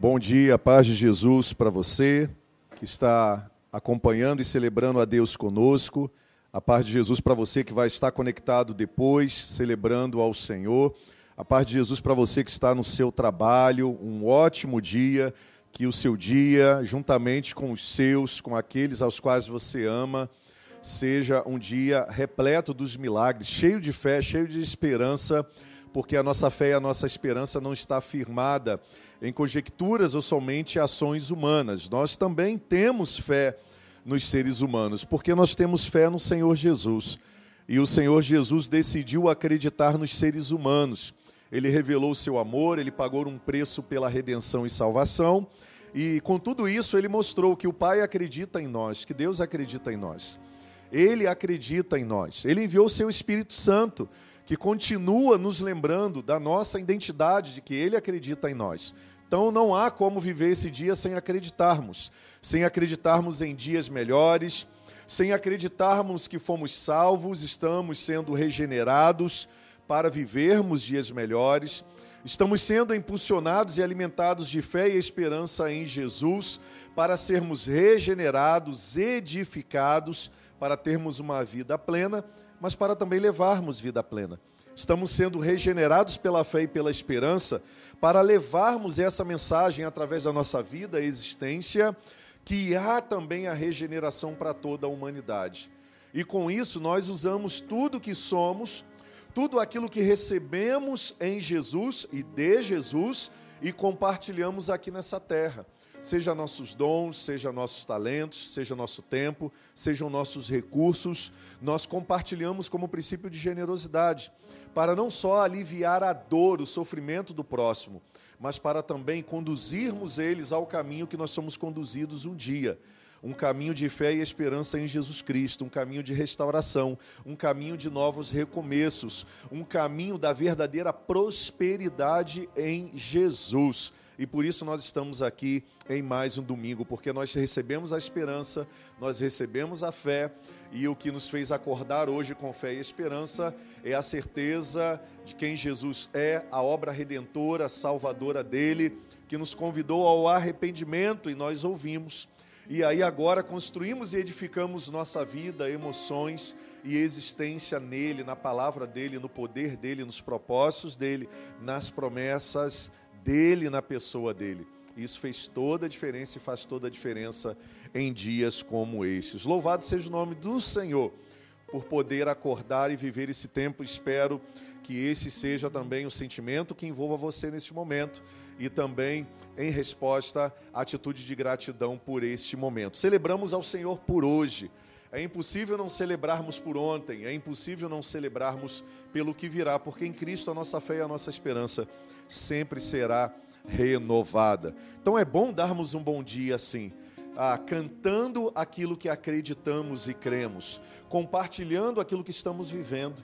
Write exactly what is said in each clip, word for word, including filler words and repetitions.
Bom dia, paz de Jesus para você que está acompanhando e celebrando a Deus conosco. A paz de Jesus para você que vai estar conectado depois, celebrando ao Senhor. A paz de Jesus para você que está no seu trabalho, um ótimo dia, que o seu dia, juntamente com os seus, com aqueles aos quais você ama, seja um dia repleto dos milagres, cheio de fé, cheio de esperança, porque a nossa fé e a nossa esperança não está firmada em conjecturas ou somente ações humanas. Nós também temos fé nos seres humanos, porque nós temos fé no Senhor Jesus. E o Senhor Jesus decidiu acreditar nos seres humanos. Ele revelou o seu amor, ele pagou um preço pela redenção e salvação. E com tudo isso, ele mostrou que o Pai acredita em nós, que Deus acredita em nós. Ele acredita em nós. Ele enviou o seu Espírito Santo, que continua nos lembrando da nossa identidade, de que ele acredita em nós. Então não há como viver esse dia sem acreditarmos, sem acreditarmos em dias melhores, sem acreditarmos que fomos salvos, estamos sendo regenerados para vivermos dias melhores, estamos sendo impulsionados e alimentados de fé e esperança em Jesus para sermos regenerados, edificados, para termos uma vida plena, mas para também levarmos vida plena. Estamos sendo regenerados pela fé e pela esperança para levarmos essa mensagem através da nossa vida e existência, que há também a regeneração para toda a humanidade. E com isso nós usamos tudo que somos, tudo aquilo que recebemos em Jesus e de Jesus e compartilhamos aqui nessa terra. Seja nossos dons, seja nossos talentos, seja nosso tempo, sejam nossos recursos, nós compartilhamos como princípio de generosidade, para não só aliviar a dor, o sofrimento do próximo, mas para também conduzirmos eles ao caminho que nós somos conduzidos um dia, um caminho de fé e esperança em Jesus Cristo, um caminho de restauração, um caminho de novos recomeços, um caminho da verdadeira prosperidade em Jesus. E por isso nós estamos aqui em mais um domingo, porque nós recebemos a esperança, nós recebemos a fé, e o que nos fez acordar hoje com fé e esperança é a certeza de quem Jesus é, a obra redentora, salvadora dele, que nos convidou ao arrependimento, e nós ouvimos. E aí agora construímos e edificamos nossa vida, emoções e existência nele, na palavra dele, no poder dele, nos propósitos dele, nas promessas dele, na pessoa dele. Isso fez toda a diferença e faz toda a diferença em dias como estes. Louvado seja o nome do Senhor por poder acordar e viver esse tempo. Espero que esse seja também o sentimento que envolva você neste momento e também, em resposta, a atitude de gratidão por este momento. Celebramos ao Senhor por hoje. É impossível não celebrarmos por ontem, é impossível não celebrarmos pelo que virá, porque em Cristo a nossa fé e a nossa esperança sempre será renovada. Então é bom darmos um bom dia assim, ah, cantando aquilo que acreditamos e cremos, compartilhando aquilo que estamos vivendo.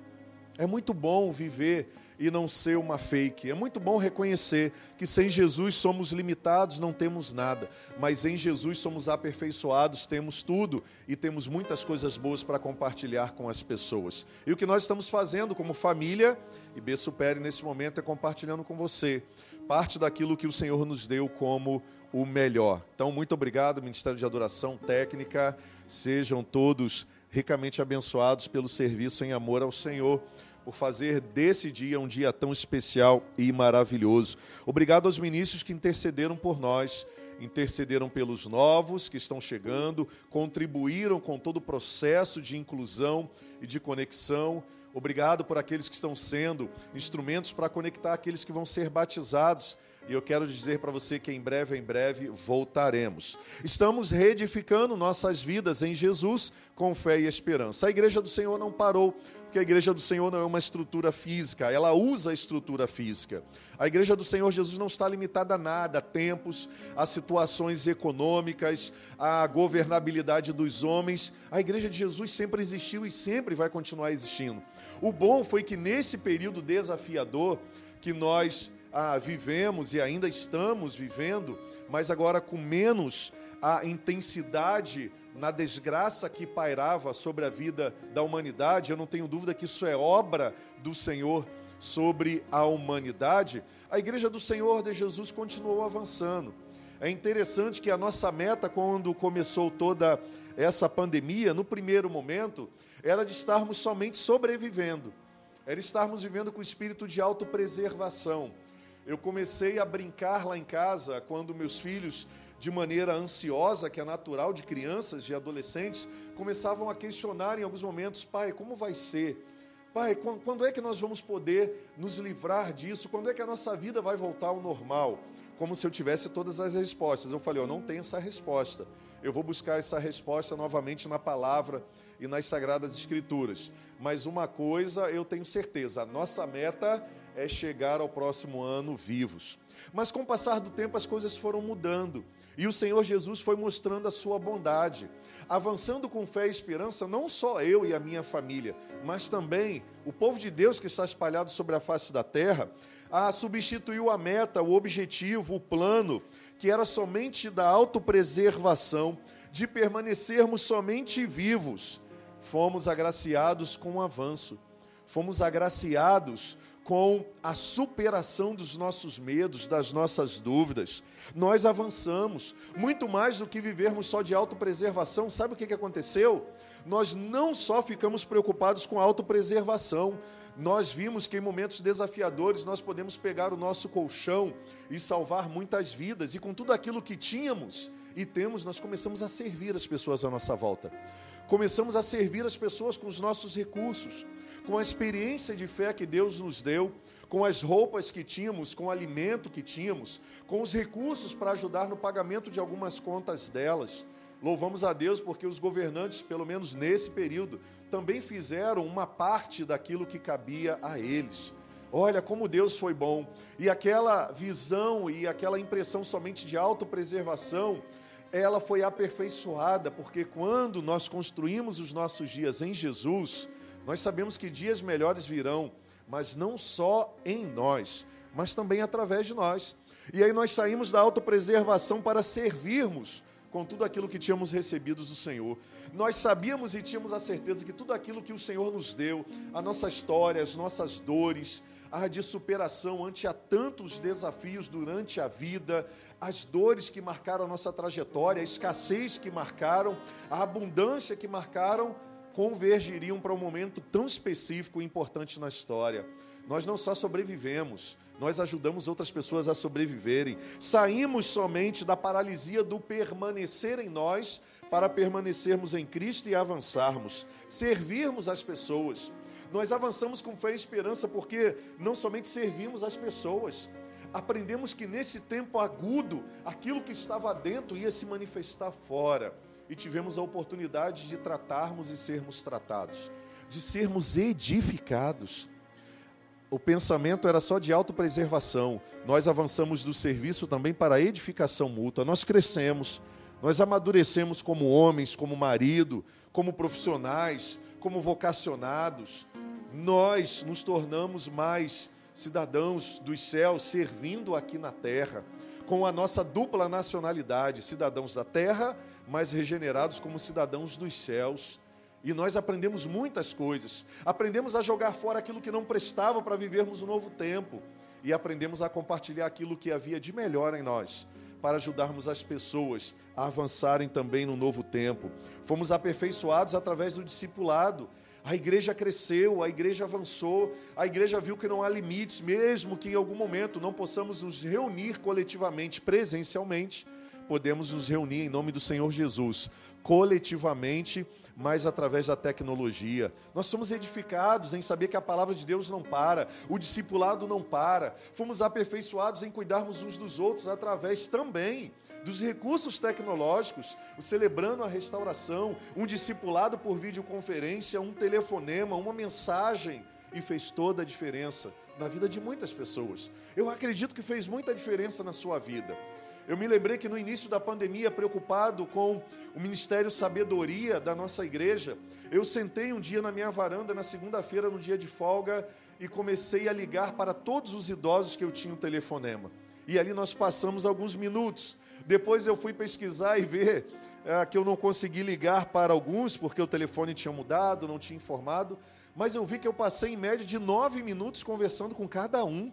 É muito bom viver e não ser uma fake. É muito bom reconhecer que sem Jesus somos limitados, não temos nada, mas em Jesus somos aperfeiçoados, temos tudo e temos muitas coisas boas para compartilhar com as pessoas. E o que nós estamos fazendo como família, e B Supere nesse momento, é compartilhando com você parte daquilo que o Senhor nos deu como o melhor. Então, muito obrigado, Ministério de Adoração Técnica, sejam todos ricamente abençoados pelo serviço em amor ao Senhor, por fazer desse dia um dia tão especial e maravilhoso. Obrigado aos ministros que intercederam por nós, intercederam pelos novos que estão chegando, contribuíram com todo o processo de inclusão e de conexão. Obrigado por aqueles que estão sendo instrumentos para conectar aqueles que vão ser batizados. E eu quero dizer para você que em breve, em breve, voltaremos. Estamos reedificando nossas vidas em Jesus com fé e esperança. A Igreja do Senhor não parou, porque a Igreja do Senhor não é uma estrutura física, ela usa a estrutura física. A Igreja do Senhor Jesus não está limitada a nada, a tempos, a situações econômicas, a governabilidade dos homens. A Igreja de Jesus sempre existiu e sempre vai continuar existindo. O bom foi que nesse período desafiador que nós Ah, vivemos e ainda estamos vivendo, mas agora com menos a intensidade na desgraça que pairava sobre a vida da humanidade, eu não tenho dúvida que isso é obra do Senhor sobre a humanidade, a Igreja do Senhor de Jesus continuou avançando. É interessante que a nossa meta, quando começou toda essa pandemia, no primeiro momento, era de estarmos somente sobrevivendo, era estarmos vivendo com o espírito de autopreservação. Eu comecei a brincar lá em casa, quando meus filhos, de maneira ansiosa, que é natural de crianças, de adolescentes, começavam a questionar em alguns momentos: pai, como vai ser? Pai, quando é que nós vamos poder nos livrar disso? Quando é que a nossa vida vai voltar ao normal? Como se eu tivesse todas as respostas. Eu falei, eu não tenho essa resposta. Eu vou buscar essa resposta novamente na palavra e nas Sagradas Escrituras. Mas uma coisa eu tenho certeza, a nossa meta é chegar ao próximo ano vivos. Mas com o passar do tempo as coisas foram mudando. E o Senhor Jesus foi mostrando a sua bondade. Avançando com fé e esperança, não só eu e a minha família, mas também o povo de Deus que está espalhado sobre a face da terra, a substituiu a meta, o objetivo, o plano, que era somente da autopreservação, de permanecermos somente vivos. Fomos agraciados com o avanço. Fomos agraciados com a superação dos nossos medos, das nossas dúvidas. Nós avançamos, muito mais do que vivermos só de autopreservação. Sabe o que aconteceu? Nós não só ficamos preocupados com a autopreservação, nós vimos que em momentos desafiadores nós podemos pegar o nosso colchão e salvar muitas vidas, e com tudo aquilo que tínhamos e temos, nós começamos a servir as pessoas à nossa volta. Começamos a servir as pessoas com os nossos recursos, com a experiência de fé que Deus nos deu, com as roupas que tínhamos, com o alimento que tínhamos, com os recursos para ajudar no pagamento de algumas contas delas. Louvamos a Deus porque os governantes, pelo menos nesse período, também fizeram uma parte daquilo que cabia a eles. Olha como Deus foi bom. E aquela visão e aquela impressão somente de autopreservação, ela foi aperfeiçoada, porque quando nós construímos os nossos dias em Jesus, nós sabemos que dias melhores virão, mas não só em nós, mas também através de nós. E aí nós saímos da autopreservação para servirmos com tudo aquilo que tínhamos recebido do Senhor. Nós sabíamos e tínhamos a certeza que tudo aquilo que o Senhor nos deu, a nossa história, as nossas dores, a de superação ante a tantos desafios durante a vida, as dores que marcaram a nossa trajetória, a escassez que marcaram, a abundância que marcaram, convergiriam para um momento tão específico e importante na história. Nós não só sobrevivemos, nós ajudamos outras pessoas a sobreviverem. Saímos somente da paralisia do permanecer em nós para permanecermos em Cristo e avançarmos, servirmos as pessoas. Nós avançamos com fé e esperança porque não somente servimos as pessoas, aprendemos que nesse tempo agudo, aquilo que estava dentro ia se manifestar fora. E tivemos a oportunidade de tratarmos e sermos tratados, de sermos edificados. O pensamento era só de autopreservação. Nós avançamos do serviço também para a edificação mútua. Nós crescemos, nós amadurecemos como homens, como marido, como profissionais, como vocacionados. Nós nos tornamos mais cidadãos dos céus, servindo aqui na terra, com a nossa dupla nacionalidade, cidadãos da terra, mas regenerados como cidadãos dos céus. E nós aprendemos muitas coisas. Aprendemos a jogar fora aquilo que não prestava para vivermos um novo tempo. E aprendemos a compartilhar aquilo que havia de melhor em nós, para ajudarmos as pessoas a avançarem também no novo tempo. Fomos aperfeiçoados através do discipulado. A igreja cresceu, a igreja avançou, a igreja viu que não há limites, mesmo que em algum momento não possamos nos reunir coletivamente, presencialmente, podemos nos reunir em nome do Senhor Jesus, coletivamente, mas através da tecnologia. Nós somos edificados em saber que a palavra de Deus não para, o discipulado não para. Fomos aperfeiçoados em cuidarmos uns dos outros através também dos recursos tecnológicos, o Celebrando a Restauração, um discipulado por videoconferência, um telefonema, uma mensagem, e fez toda a diferença na vida de muitas pessoas. Eu acredito que fez muita diferença na sua vida. Eu me lembrei que no início da pandemia, preocupado com o Ministério Sabedoria da nossa igreja, eu sentei um dia na minha varanda, na segunda-feira, no dia de folga, e comecei a ligar para todos os idosos que eu tinha o telefonema. E ali nós passamos alguns minutos. Depois eu fui pesquisar e ver é, que eu não consegui ligar para alguns, porque o telefone tinha mudado, não tinha informado, mas eu vi que eu passei em média de nove minutos conversando com cada um,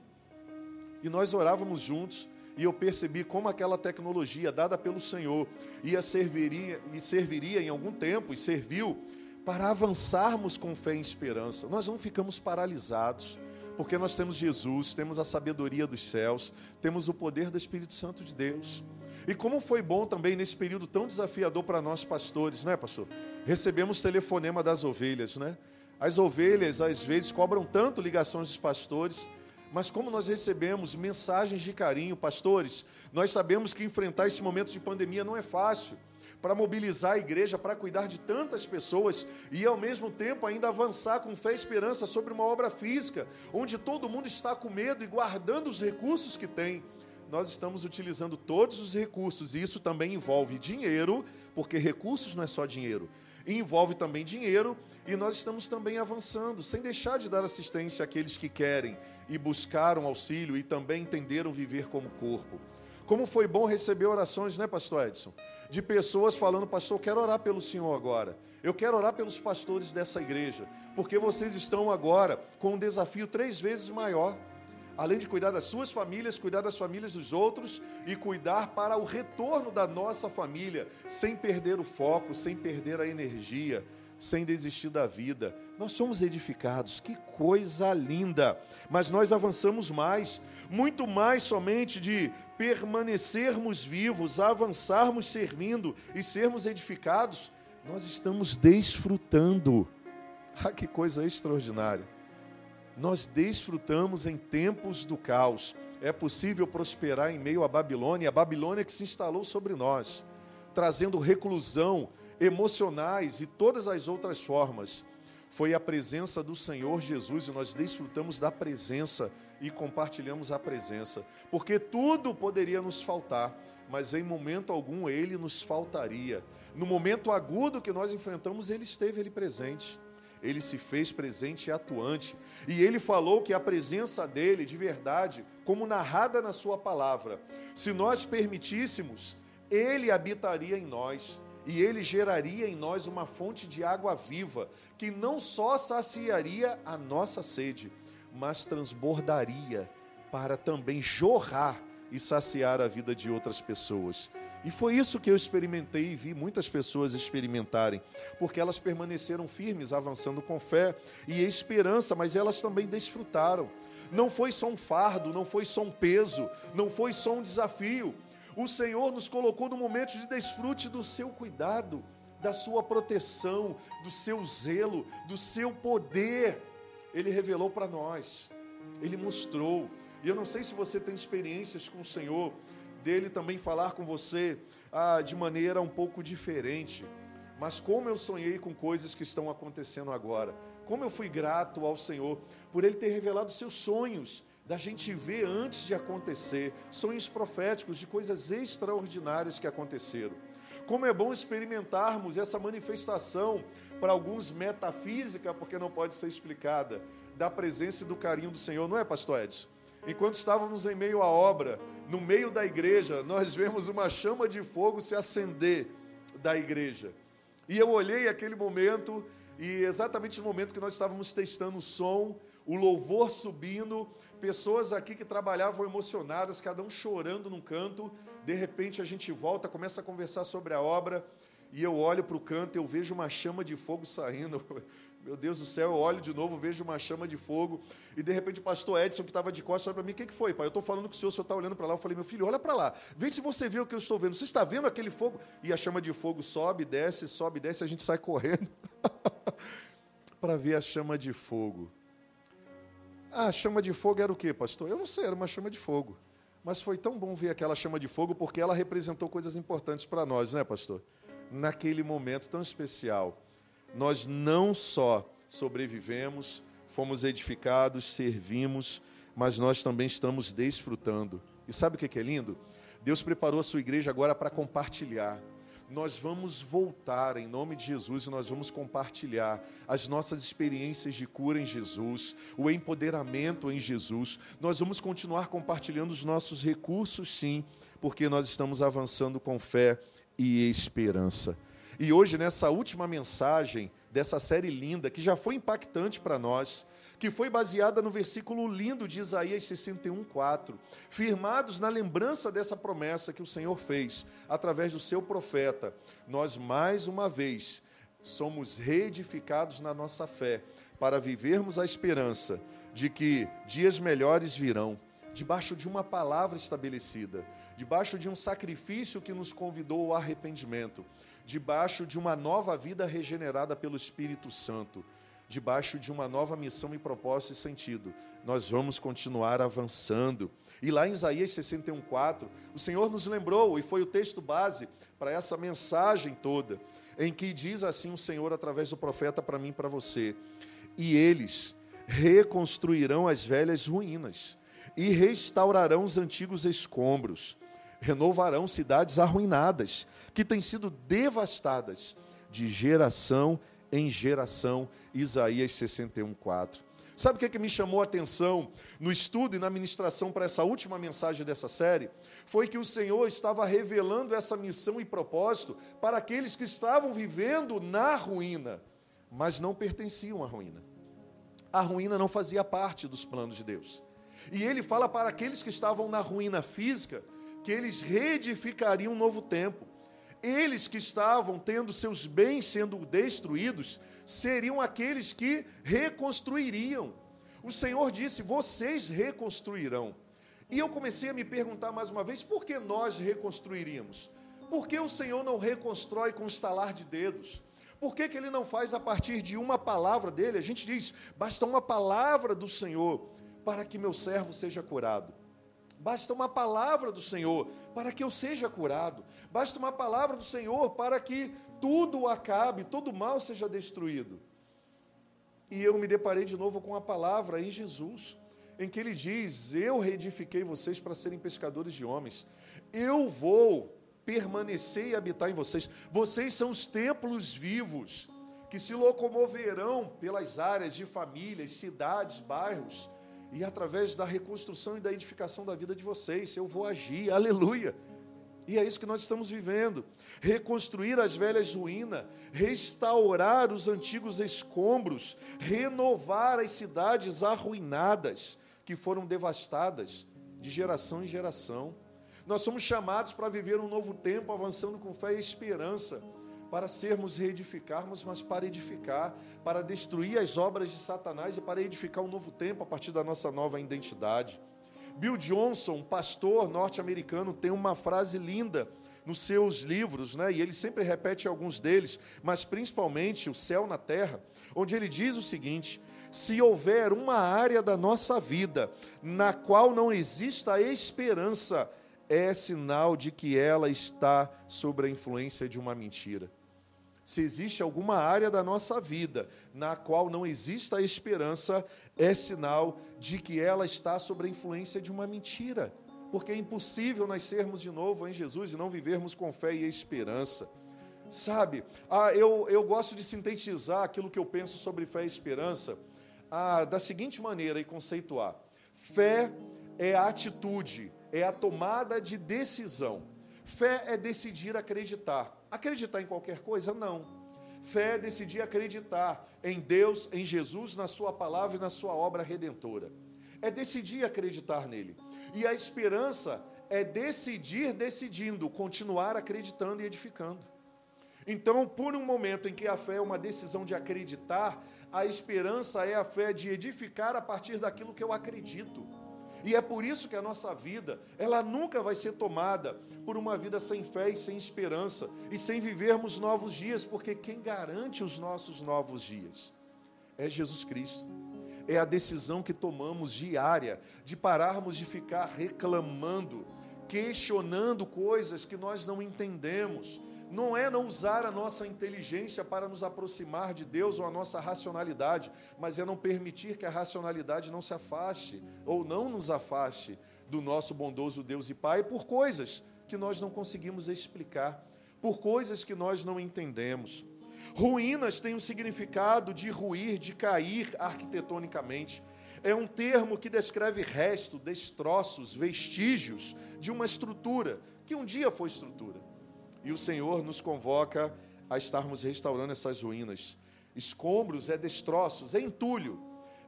e nós orávamos juntos, e eu percebi como aquela tecnologia dada pelo Senhor ia serviria, e serviria em algum tempo, e serviu, para avançarmos com fé e esperança. Nós não ficamos paralisados, porque nós temos Jesus, temos a sabedoria dos céus, temos o poder do Espírito Santo de Deus. E como foi bom também nesse período tão desafiador para nós pastores, né, pastor? Recebemos telefonema das ovelhas, né? As ovelhas, às vezes, cobram tanto ligações dos pastores, mas como nós recebemos mensagens de carinho, pastores, nós sabemos que enfrentar esse momento de pandemia não é fácil, para mobilizar a igreja, para cuidar de tantas pessoas e, ao mesmo tempo, ainda avançar com fé e esperança sobre uma obra física, onde todo mundo está com medo e guardando os recursos que tem. Nós estamos utilizando todos os recursos, e isso também envolve dinheiro, porque recursos não é só dinheiro, envolve também dinheiro, e nós estamos também avançando, sem deixar de dar assistência àqueles que querem e buscaram auxílio e também entenderam viver como corpo. Como foi bom receber orações, né, pastor Edson? De pessoas falando, pastor, eu quero orar pelo senhor agora. Eu quero orar pelos pastores dessa igreja, porque vocês estão agora com um desafio três vezes maior. Além de cuidar das suas famílias, cuidar das famílias dos outros e cuidar para o retorno da nossa família, sem perder o foco, sem perder a energia, sem desistir da vida. Nós somos edificados, que coisa linda, mas nós avançamos mais, muito mais somente de permanecermos vivos, avançarmos servindo e sermos edificados, nós estamos desfrutando, ah, que coisa extraordinária, nós desfrutamos em tempos do caos, é possível prosperar em meio à Babilônia, a Babilônia que se instalou sobre nós, trazendo reclusão, emocionais e todas as outras formas. Foi a presença do Senhor Jesus e nós desfrutamos da presença e compartilhamos a presença, porque tudo poderia nos faltar, mas em momento algum Ele nos faltaria. No momento agudo que nós enfrentamos, Ele esteve ali presente. Ele se fez presente e atuante, e Ele falou que a presença dEle, de verdade, como narrada na sua palavra, se nós permitíssemos, Ele habitaria em nós, e Ele geraria em nós uma fonte de água viva, que não só saciaria a nossa sede, mas transbordaria para também jorrar e saciar a vida de outras pessoas. E foi isso que eu experimentei e vi muitas pessoas experimentarem, porque elas permaneceram firmes, avançando com fé e esperança, mas elas também desfrutaram. Não foi só um fardo, não foi só um peso, não foi só um desafio. O Senhor nos colocou no momento de desfrute do seu cuidado, da sua proteção, do seu zelo, do seu poder. Ele revelou para nós, Ele mostrou. E eu não sei se você tem experiências com o Senhor, dele também falar com você ah, de maneira um pouco diferente. Mas como eu sonhei com coisas que estão acontecendo agora, como eu fui grato ao Senhor por Ele ter revelado seus sonhos, da gente ver antes de acontecer, sonhos proféticos de coisas extraordinárias que aconteceram. Como é bom experimentarmos essa manifestação, para alguns metafísica, porque não pode ser explicada, da presença e do carinho do Senhor, não é, pastor Edson? Enquanto estávamos em meio à obra, no meio da igreja, nós vemos uma chama de fogo se acender da igreja. E eu olhei aquele momento, e exatamente no momento que nós estávamos testando o som, o louvor subindo, pessoas aqui que trabalhavam emocionadas, cada um chorando num canto, de repente a gente volta, começa a conversar sobre a obra, e eu olho para o canto, eu vejo uma chama de fogo saindo, meu Deus do céu, eu olho de novo, vejo uma chama de fogo, e de repente o pastor Edson, que estava de costas, olha para mim, o que foi, pai? Eu estou falando com o senhor, o senhor está olhando para lá, eu falei, meu filho, olha para lá, vê se você vê o que eu estou vendo, você está vendo aquele fogo? E a chama de fogo sobe, desce, sobe, desce, a gente sai correndo, para ver a chama de fogo. Ah, a chama de fogo era o quê, pastor? Eu não sei, era uma chama de fogo. Mas foi tão bom ver aquela chama de fogo, porque ela representou coisas importantes para nós, né, pastor? Naquele momento tão especial, nós não só sobrevivemos, fomos edificados, servimos, mas nós também estamos desfrutando. E sabe o que é lindo? Deus preparou a sua igreja agora para compartilhar. Nós vamos voltar em nome de Jesus e nós vamos compartilhar as nossas experiências de cura em Jesus, o empoderamento em Jesus. Nós vamos continuar compartilhando os nossos recursos, sim, porque nós estamos avançando com fé e esperança. E hoje, nessa última mensagem, dessa série linda, que já foi impactante para nós, que foi baseada no versículo lindo de Isaías sessenta e um, quatro, firmados na lembrança dessa promessa que o Senhor fez através do seu profeta, nós mais uma vez somos reedificados na nossa fé, para vivermos a esperança de que dias melhores virão, debaixo de uma palavra estabelecida, debaixo de um sacrifício que nos convidou ao arrependimento, debaixo de uma nova vida regenerada pelo Espírito Santo, debaixo de uma nova missão e propósito e sentido. Nós vamos continuar avançando. E lá em Isaías sessenta e um, quatro, o Senhor nos lembrou, e foi o texto base para essa mensagem toda, em que diz assim o Senhor através do profeta para mim e para você: e eles reconstruirão as velhas ruínas, e restaurarão os antigos escombros, renovarão cidades arruinadas, que têm sido devastadas de geração em geração. Isaías sessenta e um, quatro. Sabe o que, é que me chamou a atenção no estudo e na ministração para essa última mensagem dessa série? Foi que o Senhor estava revelando essa missão e propósito para aqueles que estavam vivendo na ruína, mas não pertenciam à ruína. A ruína não fazia parte dos planos de Deus. E ele fala para aqueles que estavam na ruína física, que eles reedificariam um novo tempo. Eles que estavam tendo seus bens sendo destruídos, seriam aqueles que reconstruiriam. O Senhor disse, vocês reconstruirão. E eu comecei a me perguntar mais uma vez, por que nós reconstruiríamos? Por que o Senhor não reconstrói com um estalar de dedos? Por que que Ele não faz a partir de uma palavra dEle? A gente diz, basta uma palavra do Senhor para que meu servo seja curado. Basta uma palavra do Senhor para que eu seja curado. Basta uma palavra do Senhor para que tudo acabe, todo mal seja destruído. E eu me deparei de novo com a palavra em Jesus, em que Ele diz, eu reedifiquei vocês para serem pescadores de homens. Eu vou permanecer e habitar em vocês. Vocês são os templos vivos, que se locomoverão pelas áreas de famílias, cidades, bairros, e através da reconstrução e da edificação da vida de vocês, eu vou agir, aleluia. E é isso que nós estamos vivendo, reconstruir as velhas ruínas, restaurar os antigos escombros, renovar as cidades arruinadas, que foram devastadas de geração em geração. Nós somos chamados para viver um novo tempo, avançando com fé e esperança, para sermos reedificarmos, mas para edificar, para destruir as obras de Satanás e para edificar um novo tempo a partir da nossa nova identidade. Bill Johnson, um pastor norte-americano, tem uma frase linda nos seus livros, né? E ele sempre repete alguns deles, mas principalmente O Céu na Terra, onde ele diz o seguinte: se houver uma área da nossa vida na qual não exista esperança, é sinal de que ela está sob a influência de uma mentira. Se existe alguma área da nossa vida na qual não exista esperança, é sinal de que ela está sob a influência de uma mentira, porque é impossível nascermos de novo em Jesus e não vivermos com fé e esperança. Sabe, ah, eu, eu gosto de sintetizar aquilo que eu penso sobre fé e esperança ah, da seguinte maneira e conceituar: fé é a atitude, é a tomada de decisão. Fé é decidir acreditar. Acreditar em qualquer coisa? Não. Fé é decidir acreditar em Deus, em Jesus, na sua palavra e na sua obra redentora. É decidir acreditar nele. E a esperança é decidir decidindo, continuar acreditando e edificando. Então, por um momento em que a fé é uma decisão de acreditar, a esperança é a fé de edificar a partir daquilo que eu acredito. E é por isso que a nossa vida, ela nunca vai ser tomada por uma vida sem fé e sem esperança, e sem vivermos novos dias, porque quem garante os nossos novos dias é Jesus Cristo. É a decisão que tomamos diária, de pararmos de ficar reclamando, questionando coisas que nós não entendemos. Não é não usar a nossa inteligência para nos aproximar de Deus ou a nossa racionalidade, mas é não permitir que a racionalidade não se afaste ou não nos afaste do nosso bondoso Deus e Pai por coisas que nós não conseguimos explicar, por coisas que nós não entendemos. Ruínas tem um significado de ruir, de cair arquitetonicamente. É um termo que descreve resto, destroços, vestígios de uma estrutura que um dia foi estrutura. E o Senhor nos convoca a estarmos restaurando essas ruínas, Escombros é destroços, é entulho,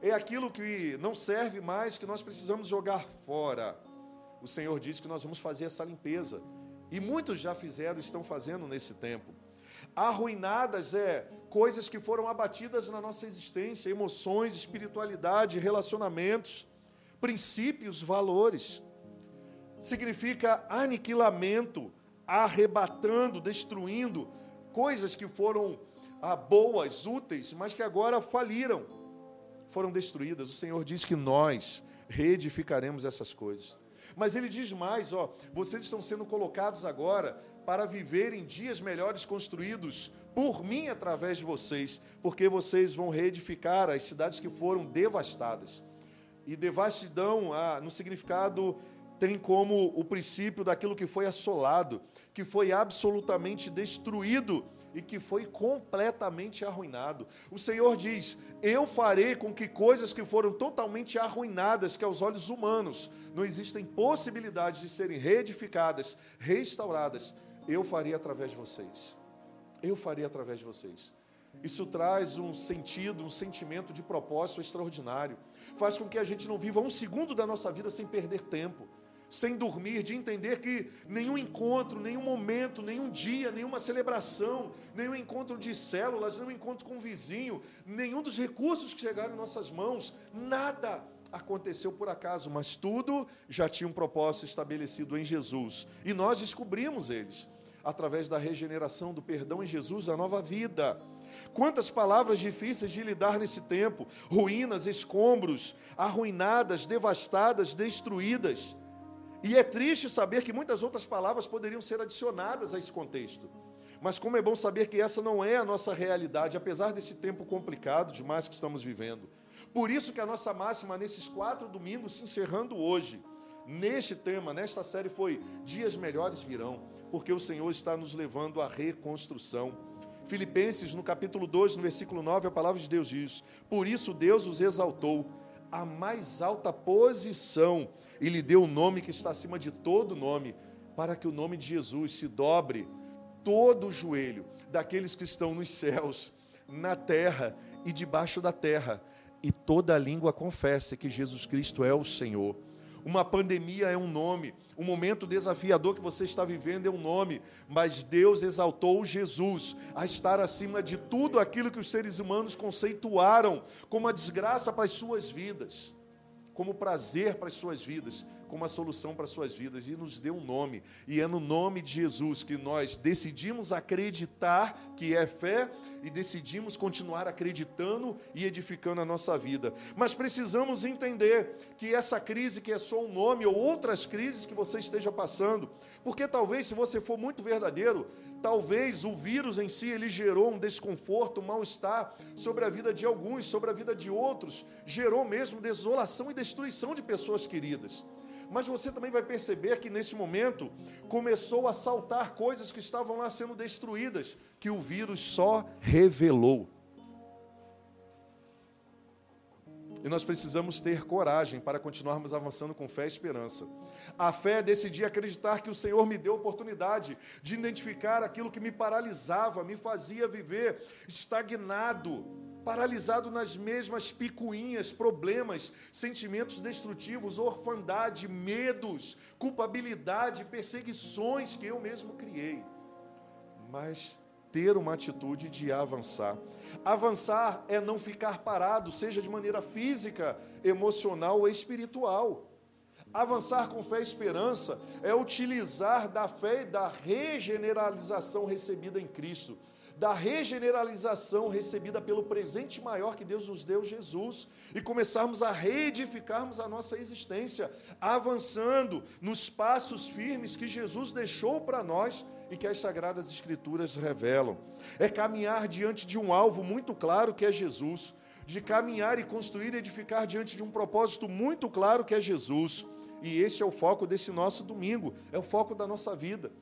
é aquilo que não serve mais, que nós precisamos jogar fora. O Senhor diz que nós vamos fazer essa limpeza, e muitos já fizeram, estão fazendo nesse tempo. Arruinadas é coisas que foram abatidas na nossa existência, emoções, espiritualidade, relacionamentos, princípios, valores. Significa aniquilamento, arrebatando, destruindo coisas que foram ah, boas, úteis, mas que agora faliram, foram destruídas. O Senhor diz que nós reedificaremos essas coisas. Mas Ele diz mais, ó, vocês estão sendo colocados agora para viverem dias melhores construídos por mim através de vocês, porque vocês vão reedificar as cidades que foram devastadas. E devastidão, ah, no significado, tem como o princípio daquilo que foi assolado, que foi absolutamente destruído e que foi completamente arruinado. O Senhor diz, eu farei com que coisas que foram totalmente arruinadas, que aos olhos humanos não existem possibilidades de serem reedificadas, restauradas, eu farei através de vocês. Eu farei através de vocês. Isso traz um sentido, um sentimento de propósito extraordinário. Faz com que a gente não viva um segundo da nossa vida sem perder tempo, sem dormir, de entender que nenhum encontro, nenhum momento, nenhum dia, nenhuma celebração, nenhum encontro de células, nenhum encontro com o vizinho, nenhum dos recursos que chegaram em nossas mãos, nada aconteceu por acaso, mas tudo já tinha um propósito estabelecido em Jesus. E nós descobrimos eles, através da regeneração, do perdão em Jesus, da nova vida. Quantas palavras difíceis de lidar nesse tempo, ruínas, escombros, arruinadas, devastadas, destruídas. E é triste saber que muitas outras palavras poderiam ser adicionadas a esse contexto. Mas como é bom saber que essa não é a nossa realidade, apesar desse tempo complicado demais que estamos vivendo. Por isso que a nossa máxima, nesses quatro domingos, se encerrando hoje, neste tema, nesta série, foi Dias Melhores Virão, porque o Senhor está nos levando à reconstrução. Filipenses, no capítulo dois, no versículo nove, a palavra de Deus diz, por isso Deus os exaltou à mais alta posição, e lhe deu o nome que está acima de todo nome, para que o nome de Jesus se dobre todo o joelho daqueles que estão nos céus, na terra e debaixo da terra, e toda a língua confesse que Jesus Cristo é o Senhor. Uma pandemia é um nome, um momento desafiador que você está vivendo é um nome, mas Deus exaltou Jesus a estar acima de tudo aquilo que os seres humanos conceituaram como a desgraça para as suas vidas, como prazer para as suas vidas, como a solução para as suas vidas, e nos deu um nome, e é no nome de Jesus que nós decidimos acreditar, que é fé, e decidimos continuar acreditando e edificando a nossa vida. Mas precisamos entender que essa crise que é só um nome, ou outras crises que você esteja passando, porque talvez, se você for muito verdadeiro, talvez o vírus em si, ele gerou um desconforto, um mal-estar sobre a vida de alguns, sobre a vida de outros, gerou mesmo desolação e destruição de pessoas queridas. Mas você também vai perceber que nesse momento começou a saltar coisas que estavam lá sendo destruídas, que o vírus só revelou. E nós precisamos ter coragem para continuarmos avançando com fé e esperança. A fé é decidir acreditar que o Senhor me deu a oportunidade de identificar aquilo que me paralisava, me fazia viver estagnado, paralisado nas mesmas picuinhas, problemas, sentimentos destrutivos, orfandade, medos, culpabilidade, perseguições que eu mesmo criei. Mas ter uma atitude de avançar. Avançar é não ficar parado, seja de maneira física, emocional ou espiritual. Avançar com fé e esperança é utilizar da fé e da regeneralização recebida em Cristo, da regeneralização recebida pelo presente maior que Deus nos deu, Jesus, e começarmos a reedificarmos a nossa existência, avançando nos passos firmes que Jesus deixou para nós e que as Sagradas Escrituras revelam. É caminhar diante de um alvo muito claro que é Jesus, de caminhar e construir e edificar diante de um propósito muito claro que é Jesus, e esse é o foco desse nosso domingo, é o foco da nossa vida.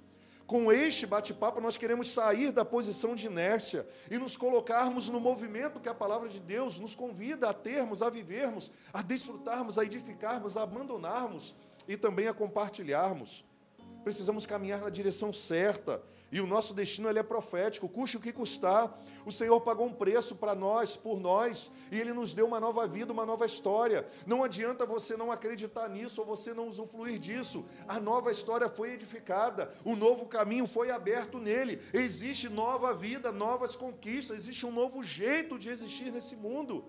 Com este bate-papo, nós queremos sair da posição de inércia e nos colocarmos no movimento que a palavra de Deus nos convida a termos, a vivermos, a desfrutarmos, a edificarmos, a abandonarmos e também a compartilharmos. Precisamos caminhar na direção certa. E o nosso destino ele é profético, custe o que custar. O Senhor pagou um preço para nós, por nós, e Ele nos deu uma nova vida, uma nova história. Não adianta você não acreditar nisso, ou você não usufruir disso. A nova história foi edificada, o novo caminho foi aberto nele. Existe nova vida, novas conquistas, existe um novo jeito de existir nesse mundo.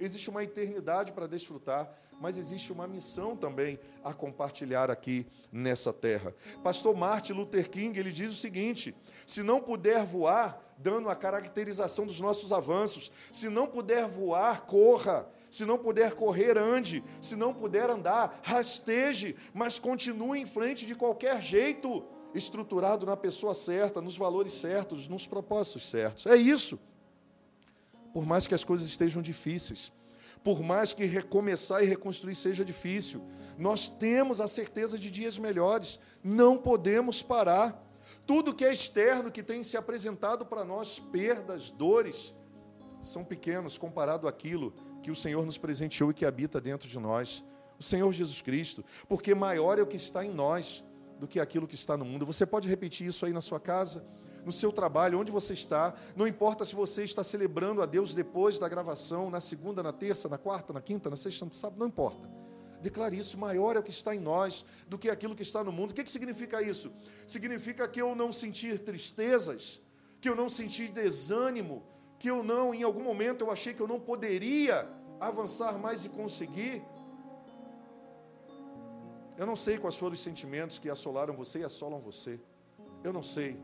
Existe uma eternidade para desfrutar, mas existe uma missão também a compartilhar aqui nessa terra. Pastor Martin Luther King, ele diz o seguinte: se não puder voar, dando a caracterização dos nossos avanços, se não puder voar, corra, se não puder correr, ande, se não puder andar, rasteje, mas continue em frente de qualquer jeito, estruturado na pessoa certa, nos valores certos, nos propósitos certos. É isso. Por mais que as coisas estejam difíceis, por mais que recomeçar e reconstruir seja difícil, nós temos a certeza de dias melhores, não podemos parar. Tudo que é externo, que tem se apresentado para nós, perdas, dores, são pequenos comparado àquilo que o Senhor nos presenteou e que habita dentro de nós, o Senhor Jesus Cristo, porque maior é o que está em nós do que aquilo que está no mundo. Você pode repetir isso aí na sua casa? No seu trabalho, onde você está, não importa se você está celebrando a Deus depois da gravação, na segunda, na terça, na quarta, na quinta, na sexta, no sábado, não importa. Declare isso: maior é o que está em nós do que aquilo que está no mundo. O que, que significa isso? Significa que eu não sentir tristezas, que eu não sentir desânimo, que eu não, em algum momento eu achei que eu não poderia avançar mais e conseguir. Eu não sei quais foram os sentimentos que assolaram você e assolam você. Eu não sei.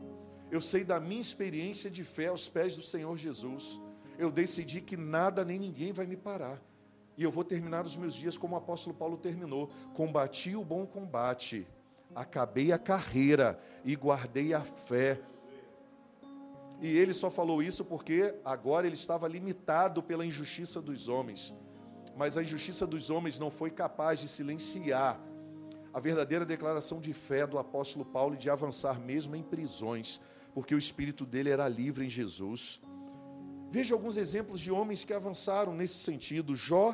Eu sei da minha experiência de fé aos pés do Senhor Jesus. Eu decidi que nada nem ninguém vai me parar. E eu vou terminar os meus dias como o apóstolo Paulo terminou: combati o bom combate, acabei a carreira e guardei a fé. E ele só falou isso porque agora ele estava limitado pela injustiça dos homens. Mas a injustiça dos homens não foi capaz de silenciar a verdadeira declaração de fé do apóstolo Paulo, de avançar mesmo em prisões, porque o espírito dele era livre em Jesus. Veja alguns exemplos de homens que avançaram nesse sentido. Jó,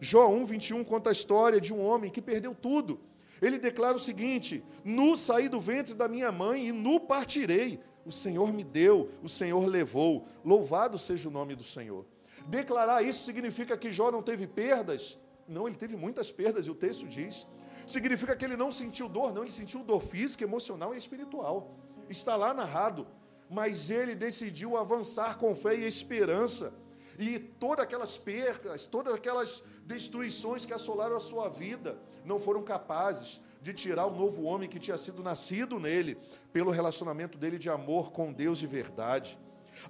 Jó um, vinte e um, conta a história de um homem que perdeu tudo. Ele declara o seguinte: nu saí do ventre da minha mãe e nu partirei. O Senhor me deu, o Senhor levou. Louvado seja o nome do Senhor. Declarar isso significa que Jó não teve perdas? Não, ele teve muitas perdas, e o texto diz. Significa que ele não sentiu dor? Não, ele sentiu dor física, emocional e espiritual. Está lá narrado. Mas ele decidiu avançar com fé e esperança. E todas aquelas perdas, todas aquelas destruições que assolaram a sua vida, não foram capazes de tirar o novo homem que tinha sido nascido nele, pelo relacionamento dele de amor com Deus de verdade.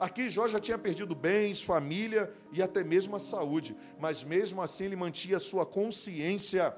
Aqui Jó já tinha perdido bens, família e até mesmo a saúde. Mas mesmo assim ele mantinha a sua consciência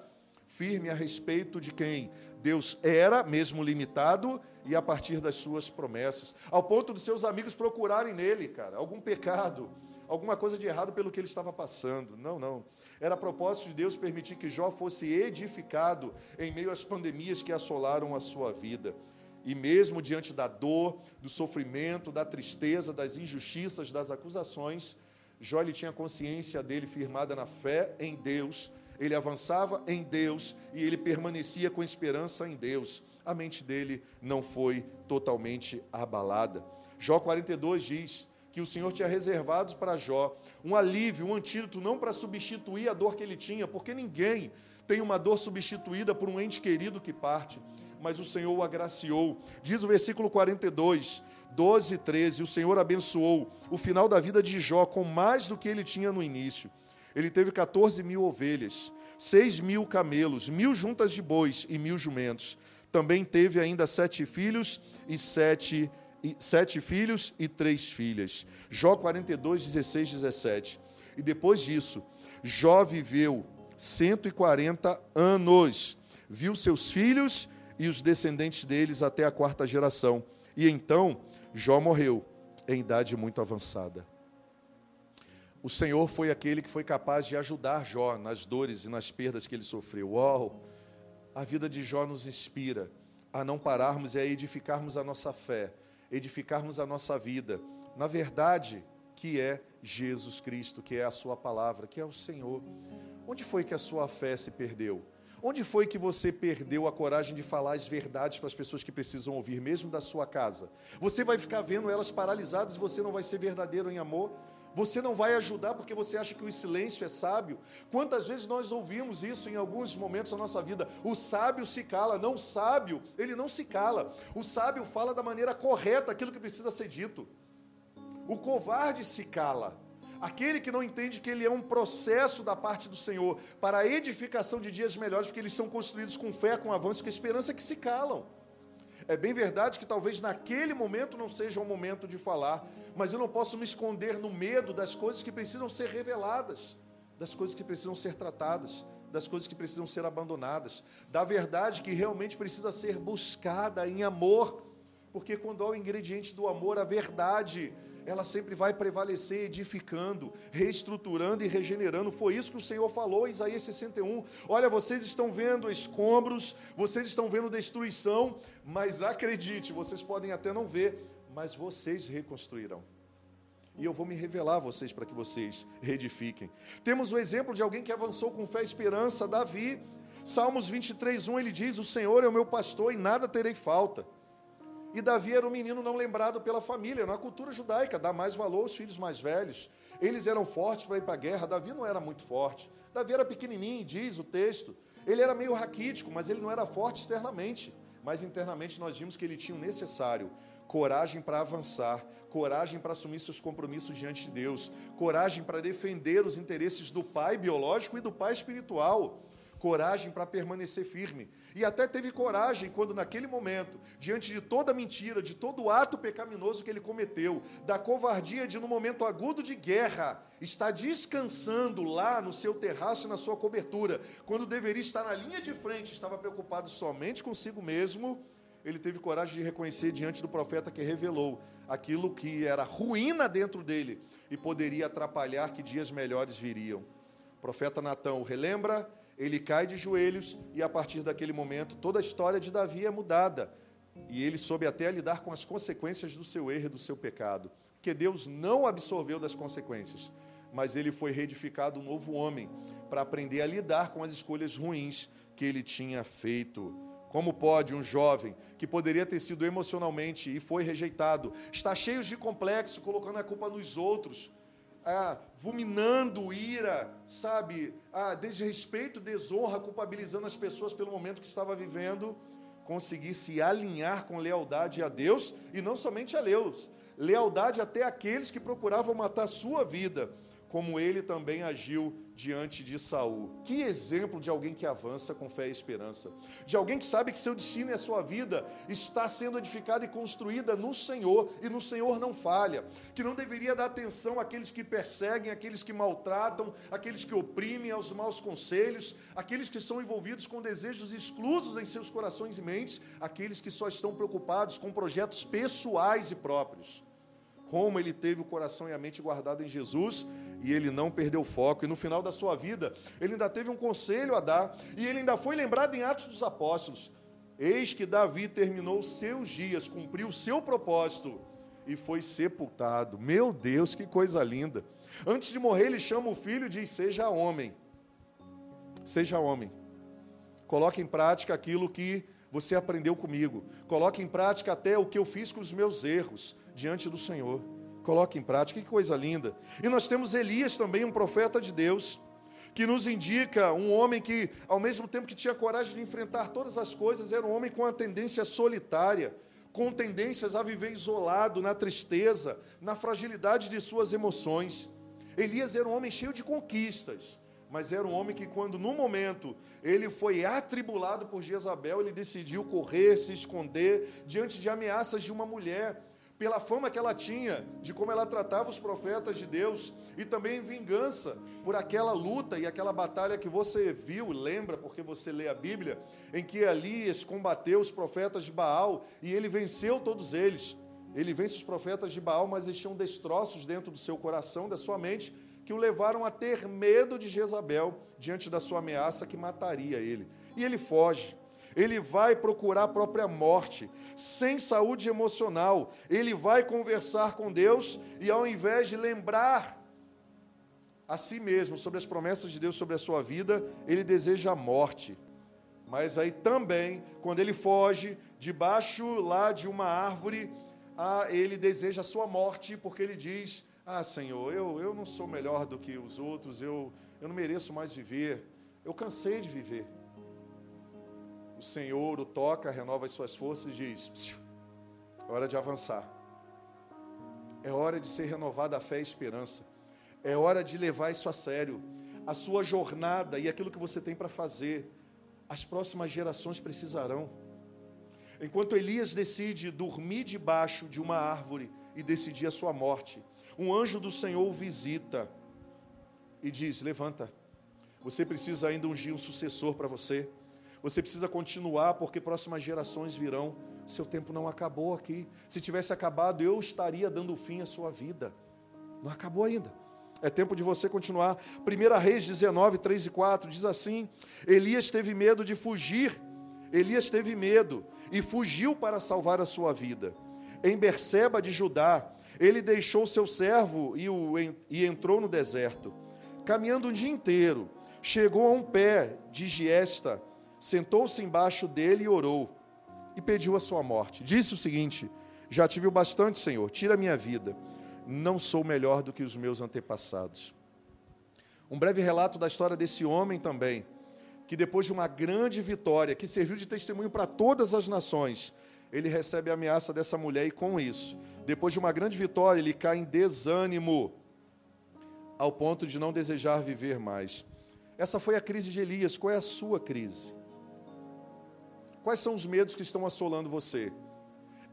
firme a respeito de quem Deus era, mesmo limitado, e a partir das suas promessas, ao ponto dos seus amigos procurarem nele, cara, algum pecado, alguma coisa de errado pelo que ele estava passando. Não, não. Era a propósito de Deus permitir que Jó fosse edificado em meio às pandemias que assolaram a sua vida. E mesmo diante da dor, do sofrimento, da tristeza, das injustiças, das acusações, Jó ele tinha a consciência dele firmada na fé em Deus. Ele avançava em Deus e ele permanecia com esperança em Deus. A mente dele não foi totalmente abalada. Jó quarenta e dois diz que o Senhor tinha reservado para Jó um alívio, um antídoto, não para substituir a dor que ele tinha, porque ninguém tem uma dor substituída por um ente querido que parte, mas o Senhor o agraciou. Diz o versículo quarenta e dois, doze e treze, o Senhor abençoou o final da vida de Jó com mais do que ele tinha no início. Ele teve quatorze mil ovelhas, seis mil camelos, mil juntas de bois e mil jumentos. Também teve ainda sete filhos e sete, e, sete filhos e três filhas. Jó quarenta e dois, dezesseis, dezessete. E depois disso, Jó viveu cento e quarenta anos, viu seus filhos e os descendentes deles até a quarta geração. E então, Jó morreu em idade muito avançada. O Senhor foi aquele que foi capaz de ajudar Jó nas dores e nas perdas que ele sofreu. Uau! A vida de Jó nos inspira a não pararmos e a edificarmos a nossa fé, edificarmos a nossa vida. Na verdade, que é Jesus Cristo, que é a sua palavra, que é o Senhor. Onde foi que a sua fé se perdeu? Onde foi que você perdeu a coragem de falar as verdades para as pessoas que precisam ouvir, mesmo da sua casa? Você vai ficar vendo elas paralisadas e você não vai ser verdadeiro em amor? Você não vai ajudar porque você acha que o silêncio é sábio? Quantas vezes nós ouvimos isso em alguns momentos da nossa vida? O sábio se cala. Não, o sábio, ele não se cala. O sábio fala da maneira correta aquilo que precisa ser dito. O covarde se cala. Aquele que não entende que ele é um processo da parte do Senhor para a edificação de dias melhores, porque eles são construídos com fé, com avanço, com esperança, que se calam. É bem verdade que talvez naquele momento não seja o momento de falar, mas eu não posso me esconder no medo das coisas que precisam ser reveladas, das coisas que precisam ser tratadas, das coisas que precisam ser abandonadas, da verdade que realmente precisa ser buscada em amor, porque quando há o ingrediente do amor, a verdade, ela sempre vai prevalecer, edificando, reestruturando e regenerando. Foi isso que o Senhor falou em Isaías sessenta e um. Olha, vocês estão vendo escombros, vocês estão vendo destruição, mas acredite, vocês podem até não ver, mas vocês reconstruirão. E eu vou me revelar a vocês para que vocês reedifiquem. Temos o exemplo de alguém que avançou com fé e esperança, Davi. Salmos vinte e três, um, ele diz: o Senhor é o meu pastor e nada terei falta. E Davi era um menino não lembrado pela família. Na cultura judaica, dá mais valor aos filhos mais velhos. Eles eram fortes para ir para a guerra. Davi não era muito forte. Davi era pequenininho, diz o texto. Ele era meio raquítico, mas ele não era forte externamente. Mas internamente nós vimos que ele tinha o necessário. Coragem para avançar, coragem para assumir seus compromissos diante de Deus, coragem para defender os interesses do pai biológico e do pai espiritual, coragem para permanecer firme. E até teve coragem quando naquele momento, diante de toda mentira, de todo ato pecaminoso que ele cometeu, da covardia de, no momento agudo de guerra, estar descansando lá no seu terraço e na sua cobertura, quando deveria estar na linha de frente, estava preocupado somente consigo mesmo, ele teve coragem de reconhecer diante do profeta que revelou aquilo que era ruína dentro dele e poderia atrapalhar que dias melhores viriam. O profeta Natão relembra, ele cai de joelhos e a partir daquele momento toda a história de Davi é mudada e ele soube até lidar com as consequências do seu erro e do seu pecado, que Deus não absorveu das consequências, mas ele foi reedificado um novo homem para aprender a lidar com as escolhas ruins que ele tinha feito. Como pode um jovem que poderia ter sido emocionalmente e foi rejeitado, está cheio de complexo, colocando a culpa nos outros, Ah, fulminando ira, sabe, ah, desrespeito, desonra, culpabilizando as pessoas pelo momento que estava vivendo, conseguir se alinhar com lealdade a Deus, e não somente a Deus, lealdade até aqueles que procuravam matar sua vida, como ele também agiu diante de Saul. Que exemplo de alguém que avança com fé e esperança, de alguém que sabe que seu destino e a sua vida está sendo edificada e construída no Senhor, e no Senhor não falha, que não deveria dar atenção àqueles que perseguem, àqueles que maltratam, àqueles que oprimem, aos maus conselhos, àqueles que são envolvidos com desejos exclusos em seus corações e mentes, àqueles que só estão preocupados com projetos pessoais e próprios. Como ele teve o coração e a mente guardada em Jesus, e ele não perdeu o foco, e no final da sua vida, ele ainda teve um conselho a dar, e ele ainda foi lembrado em Atos dos Apóstolos. Eis que Davi terminou seus dias, cumpriu o seu propósito, e foi sepultado. Meu Deus, que coisa linda! Antes de morrer, ele chama o filho e diz: seja homem, seja homem, coloque em prática aquilo que você aprendeu comigo, coloque em prática até o que eu fiz com os meus erros, diante do Senhor, coloque em prática. Que coisa linda! E nós temos Elias também, um profeta de Deus, que nos indica um homem que, ao mesmo tempo que tinha coragem de enfrentar todas as coisas, era um homem com uma tendência solitária, com tendências a viver isolado, na tristeza, na fragilidade de suas emoções. Elias era um homem cheio de conquistas, mas era um homem que, quando no momento ele foi atribulado por Jezabel, ele decidiu correr, se esconder, diante de ameaças de uma mulher, pela fama que ela tinha, de como ela tratava os profetas de Deus, e também em vingança por aquela luta e aquela batalha que você viu, lembra, porque você lê a Bíblia, em que Elias combateu os profetas de Baal, e ele venceu todos eles. Ele vence os profetas de Baal, mas eles tinham destroços dentro do seu coração, da sua mente, que o levaram a ter medo de Jezabel, diante da sua ameaça que mataria ele. E ele foge. Ele vai procurar a própria morte, sem saúde emocional, ele vai conversar com Deus, e ao invés de lembrar a si mesmo sobre as promessas de Deus sobre a sua vida, ele deseja a morte. Mas aí também, quando ele foge debaixo lá de uma árvore, ah, ele deseja a sua morte, porque ele diz: ah, Senhor, eu, eu não sou melhor do que os outros, eu, eu não mereço mais viver, eu cansei de viver. O Senhor o toca, renova as suas forças e diz: é hora de avançar, é hora de ser renovada a fé e a esperança, é hora de levar isso a sério, a sua jornada e aquilo que você tem para fazer. As próximas gerações precisarão. Enquanto Elias decide dormir debaixo de uma árvore e decidir a sua morte, um anjo do Senhor o visita e diz: levanta, você precisa ainda ungir um sucessor para você, você precisa continuar, porque próximas gerações virão. Seu tempo não acabou aqui. Se tivesse acabado, eu estaria dando fim à sua vida. Não acabou ainda. É tempo de você continuar. Primeira Reis dezenove, três e quatro, diz assim: Elias teve medo de fugir, Elias teve medo e fugiu para salvar a sua vida. Em Berseba de Judá, ele deixou seu servo e, o, e entrou no deserto. Caminhando o dia inteiro, chegou a um pé de giesta, sentou-se embaixo dele e orou, e pediu a sua morte. Disse o seguinte: já tive o bastante, Senhor, tira a minha vida. Não sou melhor do que os meus antepassados. Um breve relato da história desse homem também, que depois de uma grande vitória, que serviu de testemunho para todas as nações, ele recebe a ameaça dessa mulher e com isso, depois de uma grande vitória, ele cai em desânimo, ao ponto de não desejar viver mais. Essa foi a crise de Elias. Qual é a sua crise? Quais são os medos que estão assolando você?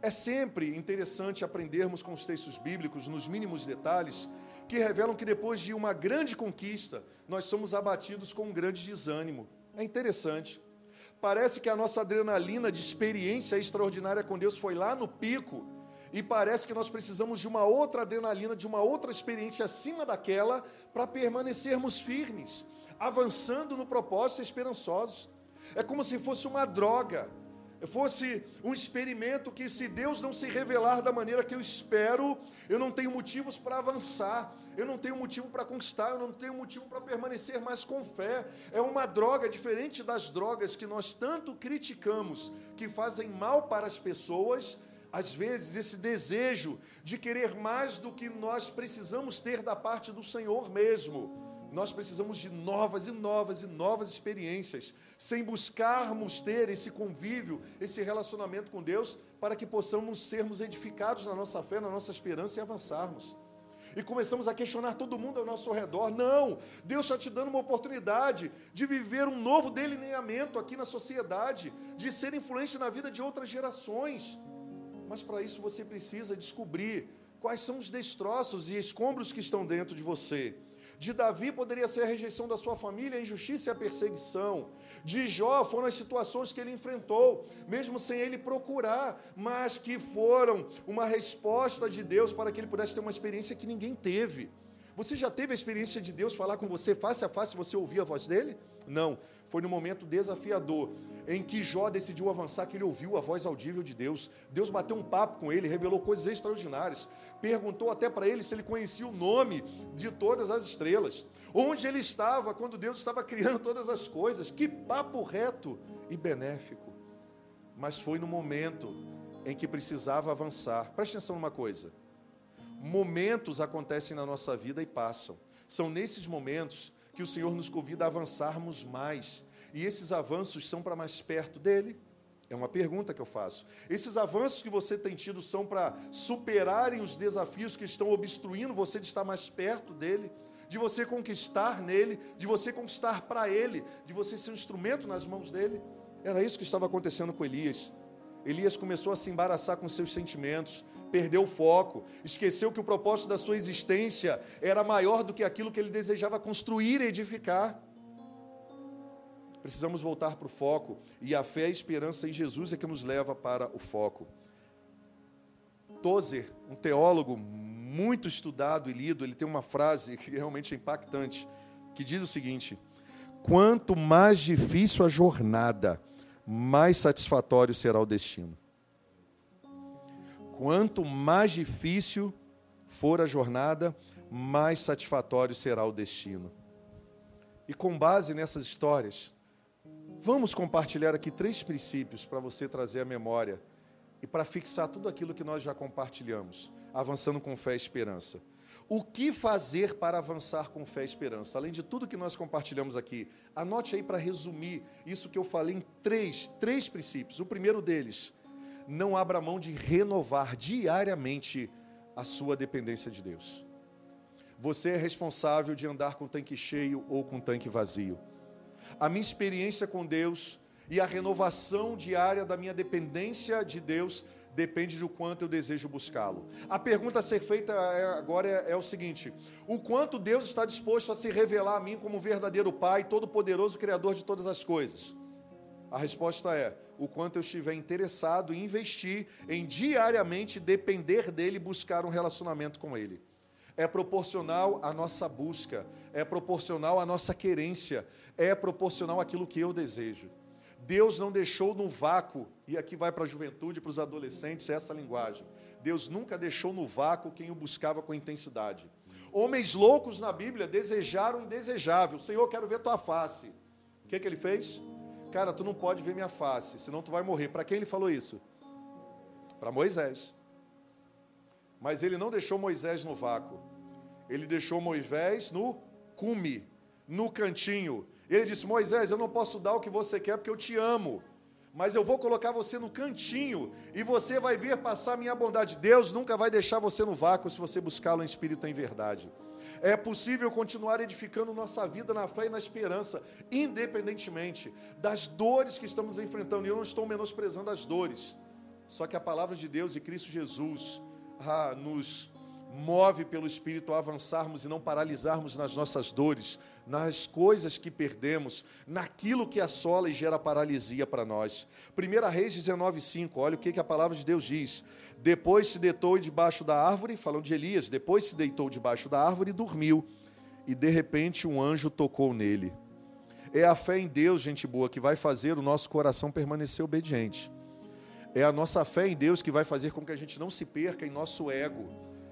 É sempre interessante aprendermos com os textos bíblicos, nos mínimos detalhes, que revelam que depois de uma grande conquista, nós somos abatidos com um grande desânimo. É interessante. Parece que a nossa adrenalina de experiência extraordinária com Deus foi lá no pico, e parece que nós precisamos de uma outra adrenalina, de uma outra experiência acima daquela, para permanecermos firmes, avançando no propósito esperançoso. É como se fosse uma droga, fosse um experimento que, se Deus não se revelar da maneira que eu espero, eu não tenho motivos para avançar, eu não tenho motivo para conquistar, eu não tenho motivo para permanecer mais com fé. É uma droga diferente das drogas que nós tanto criticamos, que fazem mal para as pessoas. Às vezes, esse desejo de querer mais do que nós precisamos ter da parte do Senhor mesmo. Nós precisamos de novas e novas e novas experiências, sem buscarmos ter esse convívio, esse relacionamento com Deus, para que possamos sermos edificados na nossa fé, na nossa esperança e avançarmos. E começamos a questionar todo mundo ao nosso redor. Não, Deus está te dando uma oportunidade de viver um novo delineamento aqui na sociedade, de ser influência na vida de outras gerações. Mas para isso você precisa descobrir quais são os destroços e escombros que estão dentro de você. De Davi poderia ser a rejeição da sua família, a injustiça e a perseguição. De Jó foram as situações que ele enfrentou, mesmo sem ele procurar, mas que foram uma resposta de Deus para que ele pudesse ter uma experiência que ninguém teve. Você já teve a experiência de Deus falar com você face a face, você ouvir a voz dele? Não, foi no momento desafiador em que Jó decidiu avançar, que ele ouviu a voz audível de Deus. Deus bateu um papo com ele, revelou coisas extraordinárias, perguntou até para ele se ele conhecia o nome de todas as estrelas, onde ele estava quando Deus estava criando todas as coisas. Que papo reto e benéfico, mas foi no momento em que precisava avançar. Preste atenção numa coisa: momentos acontecem na nossa vida e passam. São nesses momentos que o Senhor nos convida a avançarmos mais. E esses avanços são para mais perto dele? É uma pergunta que eu faço. Esses avanços que você tem tido são para superarem os desafios que estão obstruindo você de estar mais perto dele, de você conquistar nele, de você conquistar para ele, de você ser um instrumento nas mãos dele? Era isso que estava acontecendo com Elias. Elias começou a se embaraçar com seus sentimentos, perdeu o foco, esqueceu que o propósito da sua existência era maior do que aquilo que ele desejava construir e edificar. Precisamos voltar para o foco, e a fé e a esperança em Jesus é que nos leva para o foco. Tozer, um teólogo muito estudado e lido, ele tem uma frase que realmente é impactante, que diz o seguinte: quanto mais difícil a jornada, mais satisfatório será o destino. Quanto mais difícil for a jornada, mais satisfatório será o destino. E com base nessas histórias, Vamos compartilhar aqui três princípios para você trazer à memória e para fixar tudo aquilo que nós já compartilhamos, avançando com fé e esperança. O que fazer para avançar com fé e esperança? Além de tudo que nós compartilhamos aqui, anote aí para resumir isso que eu falei em três, três princípios. O primeiro deles, não abra mão de renovar diariamente a sua dependência de Deus. Você é responsável de andar com tanque cheio ou com tanque vazio. A minha experiência com Deus e a renovação diária da minha dependência de Deus depende do quanto eu desejo buscá-lo. A pergunta a ser feita agora é, é o seguinte: o quanto Deus está disposto a se revelar a mim como um verdadeiro Pai, todo-poderoso, Criador de todas as coisas? A resposta é: o quanto eu estiver interessado em investir em diariamente depender dele e buscar um relacionamento com ele. É proporcional à nossa busca, é proporcional à nossa querência, é proporcional àquilo que eu desejo. Deus não deixou no vácuo, e aqui vai para a juventude, para os adolescentes, essa linguagem. Deus nunca deixou no vácuo quem o buscava com intensidade. Homens loucos na Bíblia desejaram o indesejável. Senhor, quero ver tua face. O que, que ele fez? Cara, tu não pode ver minha face, senão tu vai morrer. Para quem ele falou isso? Para Moisés. Mas ele não deixou Moisés no vácuo. Ele deixou Moisés no cume, no cantinho. Ele disse: Moisés, eu não posso dar o que você quer porque eu te amo, mas eu vou colocar você no cantinho e você vai vir passar minha bondade. Deus nunca vai deixar você no vácuo se você buscá-lo em espírito e em verdade. É possível continuar edificando nossa vida na fé e na esperança, independentemente das dores que estamos enfrentando. E eu não estou menosprezando as dores, só que a palavra de Deus e Cristo Jesus Ah, nos move pelo Espírito a avançarmos e não paralisarmos nas nossas dores, nas coisas que perdemos, naquilo que assola e gera paralisia para nós. Primeira Reis dezenove, cinco, olha o que, que a palavra de Deus diz. Depois se deitou debaixo da árvore, falando de Elias, depois se deitou debaixo da árvore e dormiu, e de repente um anjo tocou nele. É a fé em Deus, gente boa, que vai fazer o nosso coração permanecer obediente. É a nossa fé em Deus que vai fazer com que a gente não se perca em nosso ego,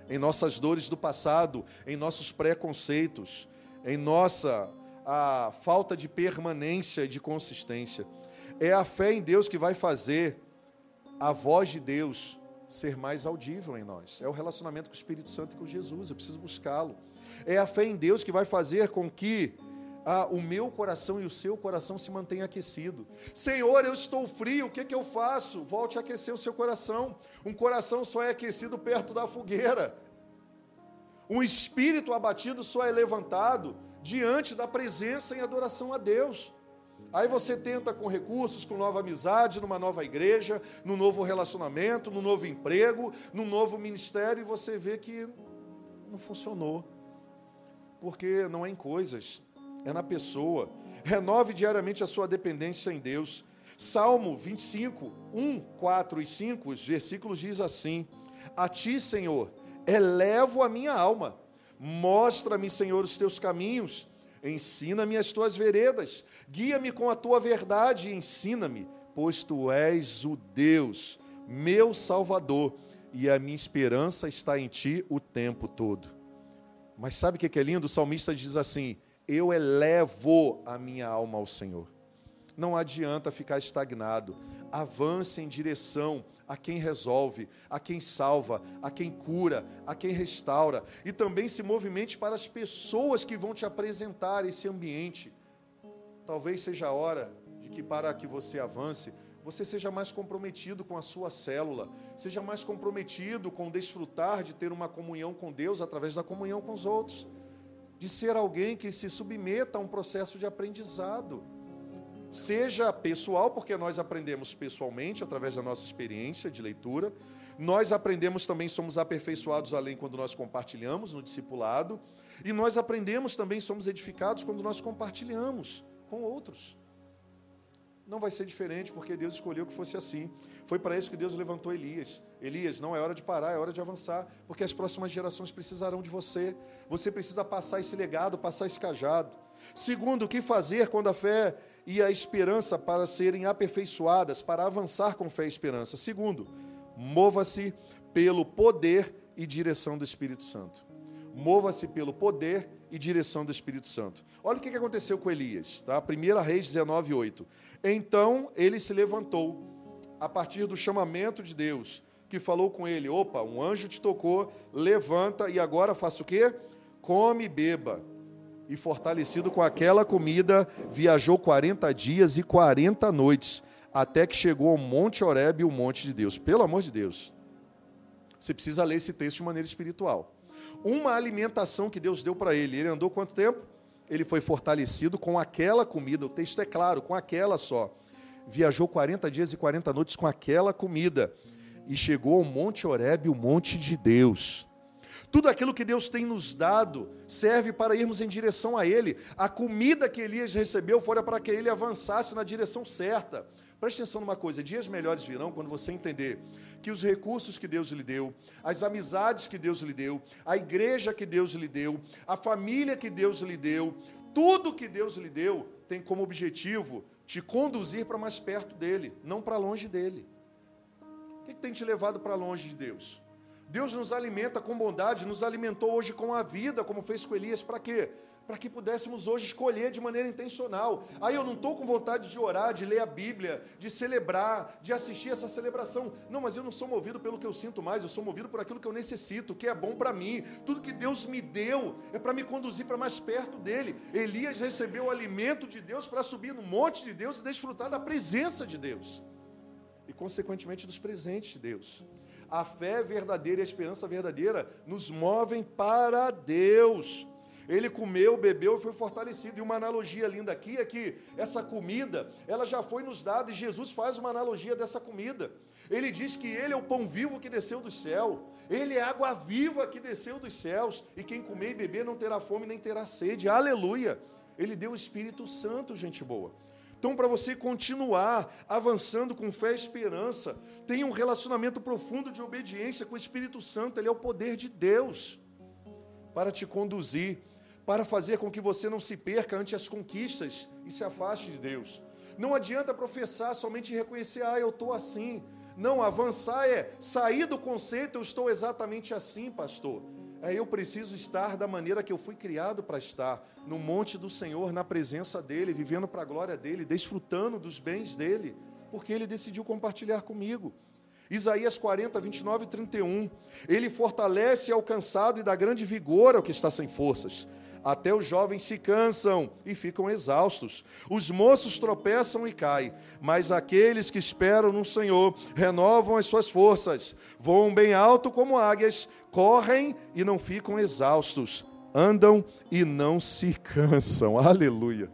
em nossas dores do passado, em nossos preconceitos, em nossa a falta de permanência e de consistência. É a fé em Deus que vai fazer a voz de Deus ser mais audível em nós. É o relacionamento com o Espírito Santo e com Jesus, eu preciso buscá-lo. É a fé em Deus que vai fazer com que Ah, o meu coração e o seu coração se mantém aquecido. Senhor, eu estou frio, o que, que eu faço? Volte a aquecer o seu coração. Um coração só é aquecido perto da fogueira. Um espírito abatido só é levantado diante da presença em adoração a Deus. Aí você tenta com recursos, com nova amizade, numa nova igreja, num novo relacionamento, num novo emprego, num novo ministério, e você vê que não funcionou, porque não é em coisas, é na pessoa. Renove diariamente a sua dependência em Deus. Salmo vinte e cinco, um, quatro e cinco, os versículos diz assim: a ti, Senhor, elevo a minha alma, mostra-me, Senhor, os teus caminhos, ensina-me as tuas veredas, guia-me com a tua verdade e ensina-me, pois tu és o Deus, meu Salvador, e a minha esperança está em ti o tempo todo. Mas sabe o que é lindo? O salmista diz assim: eu elevo a minha alma ao Senhor. Não adianta ficar estagnado. Avance em direção a quem resolve, a quem salva, a quem cura, a quem restaura. E também se movimente para as pessoas que vão te apresentar esse ambiente. Talvez seja a hora de que, para que você avance, você seja mais comprometido com a sua célula, seja mais comprometido com desfrutar de ter uma comunhão com Deus através da comunhão com os outros, de ser alguém que se submeta a um processo de aprendizado, seja pessoal, porque nós aprendemos pessoalmente, através da nossa experiência de leitura, nós aprendemos também, somos aperfeiçoados além quando nós compartilhamos no discipulado, e nós aprendemos também, somos edificados quando nós compartilhamos com outros. Não vai ser diferente, porque Deus escolheu que fosse assim. Foi para isso que Deus levantou Elias. Elias, não é hora de parar, é hora de avançar, porque as próximas gerações precisarão de você. Você precisa passar esse legado, passar esse cajado. Segundo, o que fazer quando a fé e a esperança para serem aperfeiçoadas, para avançar com fé e esperança? Segundo, mova-se pelo poder e direção do Espírito Santo. Mova-se pelo poder e direção do Espírito Santo. Olha o que aconteceu com Elias, tá? primeira Reis dezenove, oito. Então ele se levantou a partir do chamamento de Deus, que falou com ele: opa, um anjo te tocou, levanta e agora faça o quê? Come e beba. E fortalecido com aquela comida, viajou quarenta dias e quarenta noites, até que chegou ao Monte Horebe, o monte de Deus. Pelo amor de Deus, você precisa ler esse texto de maneira espiritual. Uma alimentação que Deus deu para ele. Ele andou quanto tempo? Ele foi fortalecido com aquela comida, o texto é claro, com aquela só. Viajou quarenta dias e quarenta noites com aquela comida e chegou ao Monte Horebe, o monte de Deus. Tudo aquilo que Deus tem nos dado serve para irmos em direção a Ele. A comida que Elias recebeu fora para que ele avançasse na direção certa. Preste atenção numa coisa, dias melhores virão quando você entender que os recursos que Deus lhe deu, as amizades que Deus lhe deu, a igreja que Deus lhe deu, a família que Deus lhe deu, tudo que Deus lhe deu tem como objetivo te conduzir para mais perto dEle, não para longe dEle. O que tem te levado para longe de Deus? Deus nos alimenta com bondade, nos alimentou hoje com a vida, como fez com Elias, para quê? Para que pudéssemos hoje escolher de maneira intencional. Aí eu não estou com vontade de orar, de ler a Bíblia, de celebrar, de assistir essa celebração. Não, mas eu não sou movido pelo que eu sinto mais, eu sou movido por aquilo que eu necessito, que é bom para mim. Tudo que Deus me deu é para me conduzir para mais perto dEle. Elias recebeu o alimento de Deus para subir no monte de Deus e desfrutar da presença de Deus. E, consequentemente, dos presentes de Deus. A fé verdadeira e a esperança verdadeira nos movem para Deus. Ele comeu, bebeu e foi fortalecido. E uma analogia linda aqui é que essa comida, ela já foi nos dada, e Jesus faz uma analogia dessa comida. Ele diz que Ele é o pão vivo que desceu do céu. Ele é a água viva que desceu dos céus. E quem comer e beber não terá fome nem terá sede. Aleluia! Ele deu o Espírito Santo, gente boa. Então, para você continuar avançando com fé e esperança, tenha um relacionamento profundo de obediência com o Espírito Santo. Ele é o poder de Deus para te conduzir, para fazer com que você não se perca ante as conquistas e se afaste de Deus. Não adianta professar somente reconhecer, ah, eu estou assim. Não, avançar é sair do conceito, eu estou exatamente assim, pastor. É, eu preciso estar da maneira que eu fui criado para estar, no monte do Senhor, na presença dEle, vivendo para a glória dEle, desfrutando dos bens dEle, porque Ele decidiu compartilhar comigo. Isaías quarenta, vinte e nove e trinta e um, Ele fortalece ao cansado e dá grande vigor ao que está sem forças. Até os jovens se cansam e ficam exaustos. Os moços tropeçam e caem, mas aqueles que esperam no Senhor renovam as suas forças, voam bem alto como águias, correm e não ficam exaustos, andam e não se cansam. Aleluia!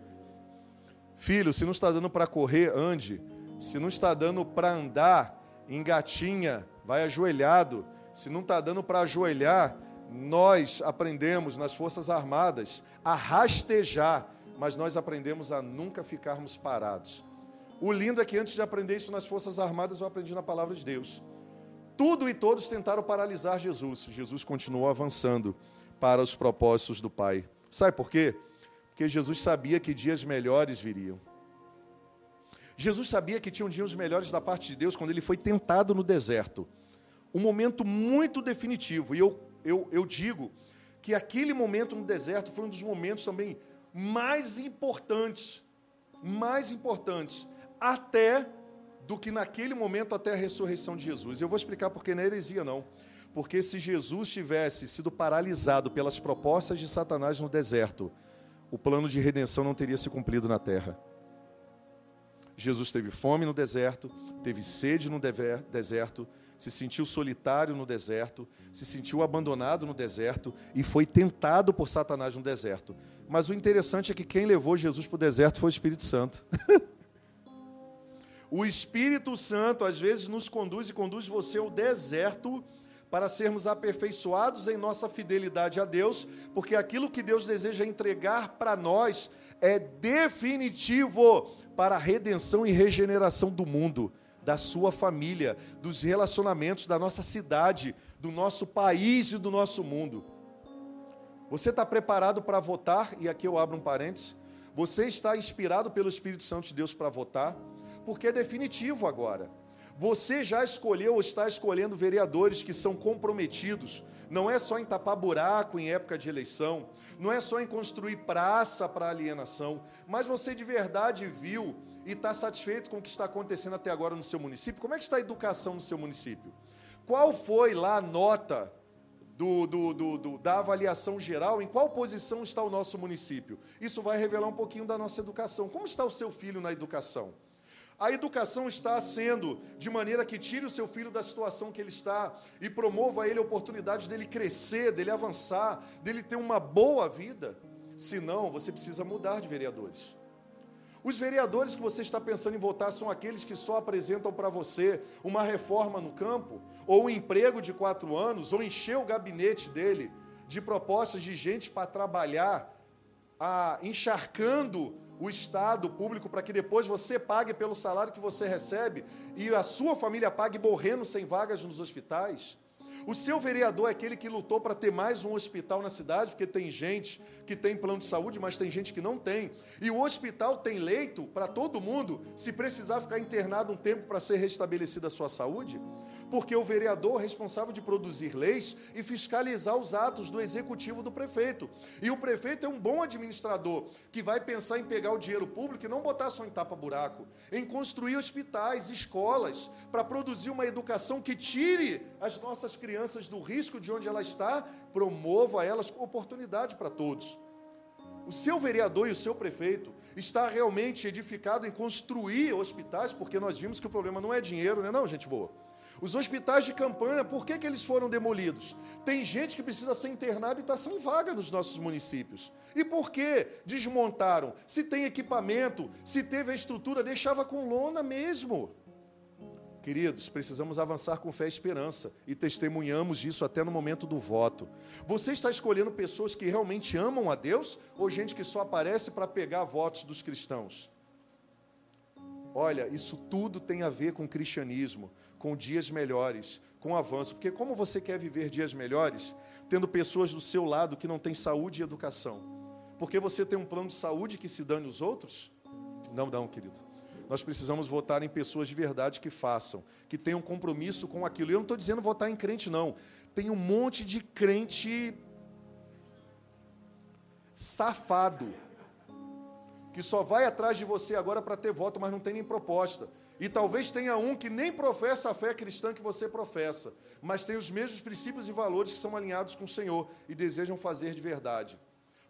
Filho, se não está dando para correr, ande. Se não está dando para andar, engatinha, vai ajoelhado. Se não está dando para ajoelhar, nós aprendemos nas Forças Armadas a rastejar, mas nós aprendemos a nunca ficarmos parados. O lindo é que antes de aprender isso nas Forças Armadas, eu aprendi na Palavra de Deus. Tudo e todos tentaram paralisar Jesus. Jesus continuou avançando para os propósitos do Pai. Sabe por quê? Porque Jesus sabia que dias melhores viriam. Jesus sabia que tinham dias melhores da parte de Deus quando ele foi tentado no deserto. Um momento muito definitivo, e eu Eu, eu digo que aquele momento no deserto foi um dos momentos também mais importantes, mais importantes, até do que naquele momento até a ressurreição de Jesus. Eu vou explicar porque não é heresia, não. Porque se Jesus tivesse sido paralisado pelas propostas de Satanás no deserto, o plano de redenção não teria se cumprido na terra. Jesus teve fome no deserto, teve sede no deserto, se sentiu solitário no deserto, se sentiu abandonado no deserto e foi tentado por Satanás no deserto. Mas o interessante é que quem levou Jesus para o deserto foi o Espírito Santo. O Espírito Santo, às vezes, nos conduz e conduz você ao deserto para sermos aperfeiçoados em nossa fidelidade a Deus, porque aquilo que Deus deseja entregar para nós é definitivo para a redenção e regeneração do mundo, da sua família, dos relacionamentos, da nossa cidade, do nosso país e do nosso mundo. Você está preparado para votar? E aqui eu abro um parênteses. Você está inspirado pelo Espírito Santo de Deus para votar? Porque é definitivo agora. Você já escolheu ou está escolhendo vereadores que são comprometidos, não é só em tapar buraco em época de eleição, não é só em construir praça para alienação, mas você de verdade viu e está satisfeito com o que está acontecendo até agora no seu município? Como é que está a educação no seu município? Qual foi lá a nota do, do, do, do, da avaliação geral? Em qual posição está o nosso município? Isso vai revelar um pouquinho da nossa educação. Como está o seu filho na educação? A educação está sendo de maneira que tire o seu filho da situação que ele está e promova a ele a oportunidade dele crescer, dele avançar, dele ter uma boa vida. Se não, você precisa mudar de vereadores. Os vereadores que você está pensando em votar são aqueles que só apresentam para você uma reforma no campo, ou um emprego de quatro anos, ou encher o gabinete dele de propostas de gente para trabalhar, a, encharcando o Estado público para que depois você pague pelo salário que você recebe e a sua família pague morrendo sem vagas nos hospitais. O seu vereador é aquele que lutou para ter mais um hospital na cidade, porque tem gente que tem plano de saúde, mas tem gente que não tem. E o hospital tem leito para todo mundo, se precisar ficar internado um tempo para ser restabelecida a sua saúde, porque o vereador é responsável de produzir leis e fiscalizar os atos do executivo do prefeito. E o prefeito é um bom administrador, que vai pensar em pegar o dinheiro público e não botar só em tapa-buraco, em construir hospitais, escolas, para produzir uma educação que tire as nossas crianças crianças do risco de onde ela está, promova elas com oportunidade para todos. O seu vereador e o seu prefeito está realmente edificado em construir hospitais, porque nós vimos que o problema não é dinheiro, né? Não, gente boa. Os hospitais de campanha, por que que eles foram demolidos? Tem gente que precisa ser internada e está sem vaga nos nossos municípios. E por que desmontaram? Se tem equipamento, se teve a estrutura, deixava com lona mesmo. Queridos, precisamos avançar com fé e esperança, e testemunhamos isso até no momento do voto. Você está escolhendo pessoas que realmente amam a Deus, ou gente que só aparece para pegar votos dos cristãos? Olha, isso tudo tem a ver com cristianismo, com dias melhores, com avanço, porque como você quer viver dias melhores, tendo pessoas do seu lado que não têm saúde e educação? Porque você tem um plano de saúde que se dane os outros? Não, não, querido. Nós precisamos votar em pessoas de verdade que façam, que tenham compromisso com aquilo. E eu não estou dizendo votar em crente, não. Tem um monte de crente safado, que só vai atrás de você agora para ter voto, mas não tem nem proposta. E talvez tenha um que nem professa a fé cristã que você professa, mas tem os mesmos princípios e valores que são alinhados com o Senhor e desejam fazer de verdade.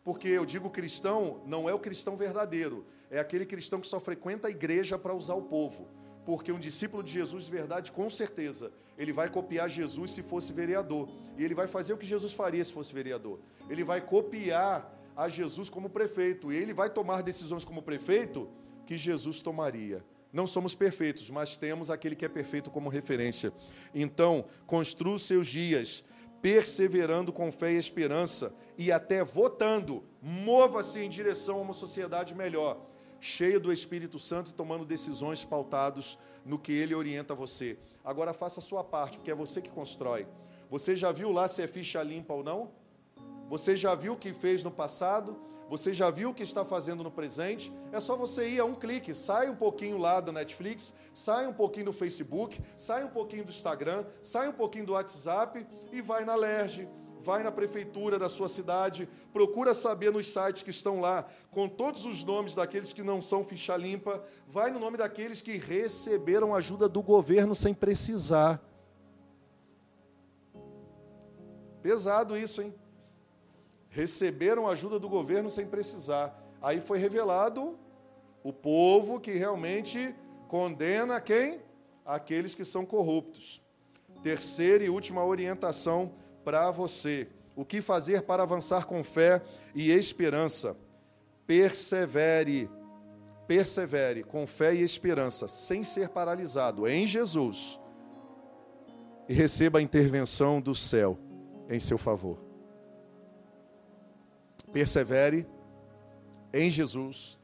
Porque eu digo cristão, não é o cristão verdadeiro, é aquele cristão que só frequenta a igreja para usar o povo, porque um discípulo de Jesus de verdade, com certeza, ele vai copiar Jesus se fosse vereador, e ele vai fazer o que Jesus faria se fosse vereador, ele vai copiar a Jesus como prefeito, e ele vai tomar decisões como prefeito que Jesus tomaria. Não somos perfeitos, mas temos aquele que é perfeito como referência. Então, construa os seus dias perseverando com fé e esperança, e até votando, mova-se em direção a uma sociedade melhor, cheia do Espírito Santo, tomando decisões pautadas no que Ele orienta você. Agora faça a sua parte, porque é você que constrói. Você já viu lá se é ficha limpa ou não? Você já viu o que fez no passado? Você já viu o que está fazendo no presente? É só você ir a um clique, sai um pouquinho lá da Netflix, sai um pouquinho do Facebook, sai um pouquinho do Instagram, sai um pouquinho do WhatsApp e vai na L E R J, vai na prefeitura da sua cidade, procura saber nos sites que estão lá, com todos os nomes daqueles que não são ficha limpa, vai no nome daqueles que receberam ajuda do governo sem precisar. Pesado isso, hein? Receberam ajuda do governo sem precisar. Aí foi revelado o povo que realmente condena quem? Aqueles que são corruptos. Terceira e última orientação para você. O que fazer para avançar com fé e esperança? Persevere. Persevere com fé e esperança, sem ser paralisado, em Jesus. E receba a intervenção do céu em seu favor. Persevere em Jesus,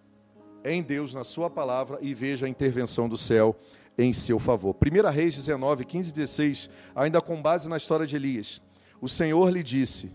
em Deus, na sua palavra, e veja a intervenção do céu em seu favor. Primeira Reis dezenove, quinze e dezesseis, ainda com base na história de Elias. O Senhor lhe disse,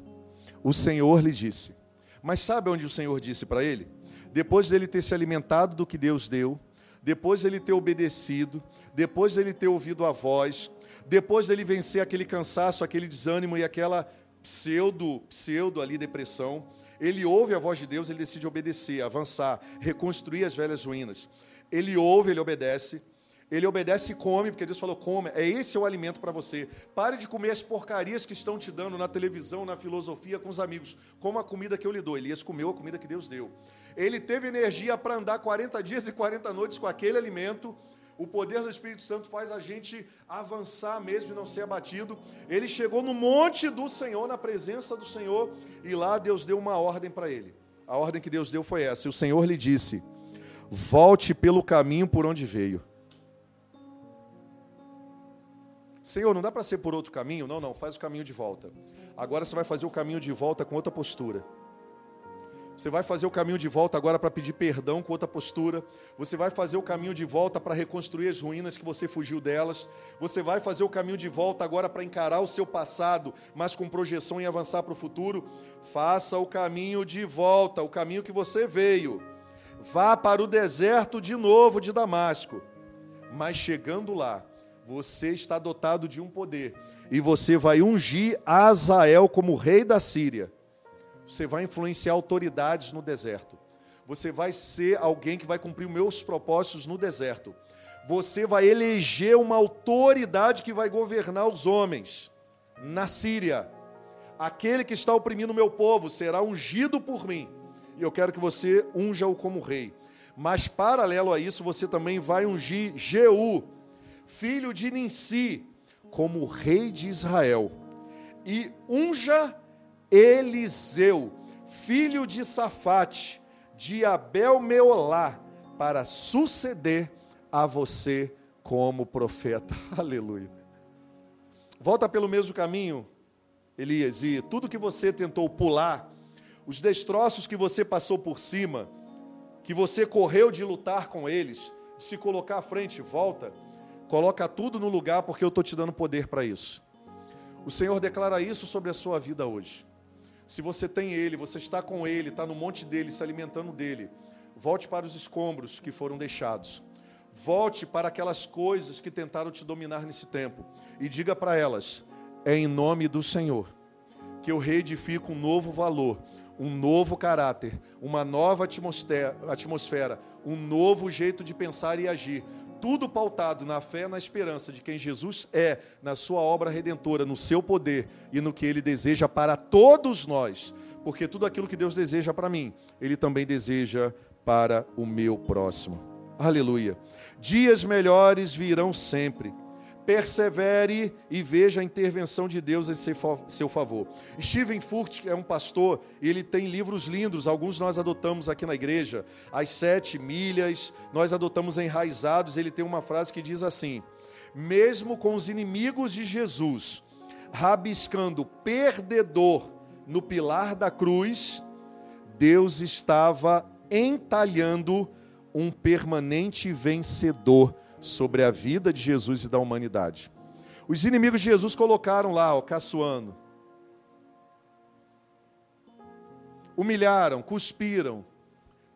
o Senhor lhe disse. Mas sabe onde o Senhor disse para ele? Depois dele ter se alimentado do que Deus deu, depois dele ter obedecido, depois dele ter ouvido a voz, depois dele vencer aquele cansaço, aquele desânimo e aquela pseudo, pseudo ali depressão, ele ouve a voz de Deus, ele decide obedecer, avançar, reconstruir as velhas ruínas. Ele ouve, ele obedece, ele obedece e come, porque Deus falou, come, é esse o alimento para você. Pare de comer as porcarias que estão te dando na televisão, na filosofia, com os amigos. Coma a comida que eu lhe dou. Elias comeu a comida que Deus deu. Ele teve energia para andar quarenta dias e quarenta noites com aquele alimento. O poder do Espírito Santo faz a gente avançar mesmo e não ser abatido. Ele chegou no monte do Senhor, na presença do Senhor, e lá Deus deu uma ordem para ele. A ordem que Deus deu foi essa. E o Senhor lhe disse, volte pelo caminho por onde veio. Senhor, não dá para ser por outro caminho? Não, não, faz o caminho de volta. Agora você vai fazer o caminho de volta com outra postura. Você vai fazer o caminho de volta agora para pedir perdão com outra postura. Você vai fazer o caminho de volta para reconstruir as ruínas que você fugiu delas. Você vai fazer o caminho de volta agora para encarar o seu passado, mas com projeção em avançar para o futuro. Faça o caminho de volta, o caminho que você veio. Vá para o deserto de novo de Damasco. Mas chegando lá, você está dotado de um poder. E você vai ungir Azael como rei da Síria. Você vai influenciar autoridades no deserto. Você vai ser alguém que vai cumprir meus propósitos no deserto. Você vai eleger uma autoridade que vai governar os homens. Na Síria, aquele que está oprimindo o meu povo será ungido por mim. E eu quero que você unja-o como rei. Mas, paralelo a isso, você também vai ungir Jeú, filho de Nimsi, como rei de Israel. E unja Eliseu, filho de Safate, de Abel-meolá, para suceder a você como profeta. Aleluia. Volta pelo mesmo caminho, Elias, e tudo que você tentou pular, os destroços que você passou por cima, que você correu de lutar com eles, de se colocar à frente, volta, coloca tudo no lugar, porque eu estou te dando poder para isso. O Senhor declara isso sobre a sua vida hoje. Se você tem Ele, você está com Ele, está no monte dEle, se alimentando dEle, volte para os escombros que foram deixados. Volte para aquelas coisas que tentaram te dominar nesse tempo. E diga para elas, é em nome do Senhor que eu reedifico um novo valor, um novo caráter, uma nova atmosfera, um novo jeito de pensar e agir. Tudo pautado na fé, na esperança de quem Jesus é, na sua obra redentora, no seu poder e no que Ele deseja para todos nós. Porque tudo aquilo que Deus deseja para mim, Ele também deseja para o meu próximo. Aleluia. Dias melhores virão sempre. Persevere e veja a intervenção de Deus em seu favor. Steven Furt é um pastor, ele tem livros lindos, alguns nós adotamos aqui na igreja, As Sete Milhas, nós adotamos Enraizados, ele tem uma frase que diz assim, mesmo com os inimigos de Jesus, rabiscando perdedor no pilar da cruz, Deus estava entalhando um permanente vencedor sobre a vida de Jesus e da humanidade. Os inimigos de Jesus colocaram lá, ó, caçoando. Humilharam, cuspiram,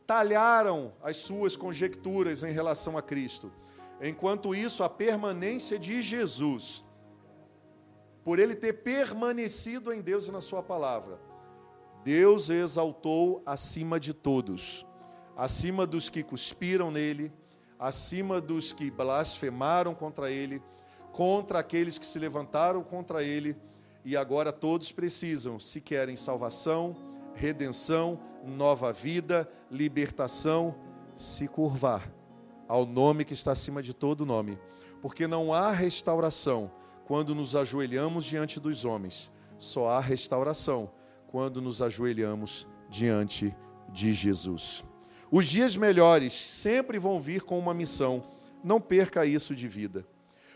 talharam as suas conjecturas em relação a Cristo. Enquanto isso, a permanência de Jesus, por ele ter permanecido em Deus e na sua palavra, Deus exaltou acima de todos, acima dos que cuspiram nele, acima dos que blasfemaram contra ele, contra aqueles que se levantaram contra ele, e agora todos precisam, se querem salvação, redenção, nova vida, libertação, se curvar ao nome que está acima de todo nome, porque não há restauração quando nos ajoelhamos diante dos homens, só há restauração quando nos ajoelhamos diante de Jesus. Os dias melhores sempre vão vir com uma missão. Não perca isso de vida.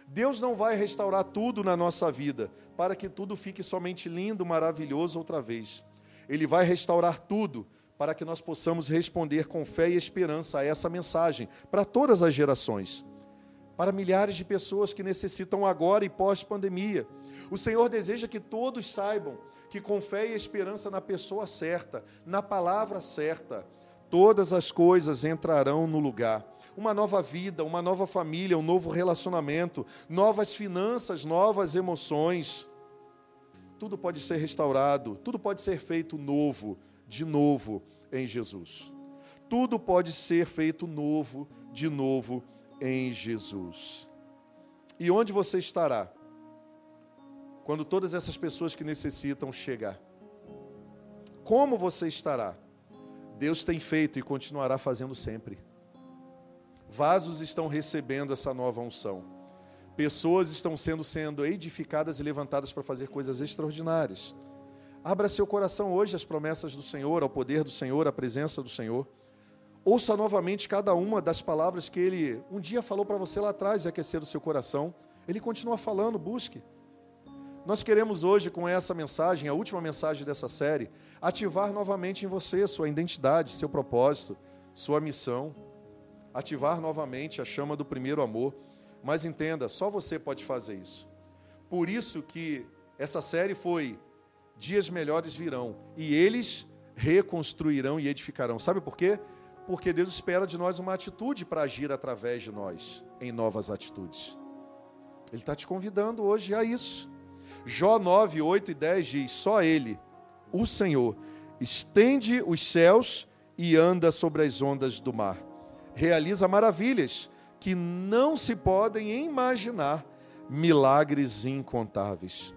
Deus não vai restaurar tudo na nossa vida para que tudo fique somente lindo, maravilhoso outra vez. Ele vai restaurar tudo para que nós possamos responder com fé e esperança a essa mensagem para todas as gerações. Para milhares de pessoas que necessitam agora e pós-pandemia. O Senhor deseja que todos saibam que com fé e esperança na pessoa certa, na palavra certa, todas as coisas entrarão no lugar. uma nova vida, uma nova família, um novo relacionamento, novas finanças, novas emoções. Tudo pode ser restaurado, tudo pode ser feito novo, de novo em Jesus. Tudo pode ser feito novo, de novo em Jesus. E onde você estará quando todas essas pessoas que necessitam chegar? Como você estará? Deus tem feito e continuará fazendo sempre. Vasos estão recebendo essa nova unção. Pessoas estão sendo, sendo edificadas e levantadas para fazer coisas extraordinárias. Abra seu coração hoje às promessas do Senhor, ao poder do Senhor, à presença do Senhor. Ouça novamente cada uma das palavras que Ele um dia falou para você lá atrás e aquecer o seu coração. Ele continua falando, busque. Nós queremos hoje, com essa mensagem, a última mensagem dessa série, ativar novamente em você sua identidade, seu propósito, sua missão. Ativar novamente a chama do primeiro amor. Mas entenda, só você pode fazer isso. Por isso que essa série foi Dias Melhores Virão, e eles reconstruirão e edificarão. Sabe por quê? Porque Deus espera de nós uma atitude para agir através de nós, em novas atitudes. Ele está te convidando hoje a isso. Jó nove, oito e dez diz, só Ele, o Senhor, estende os céus e anda sobre as ondas do mar. Realiza maravilhas que não se podem imaginar, milagres incontáveis.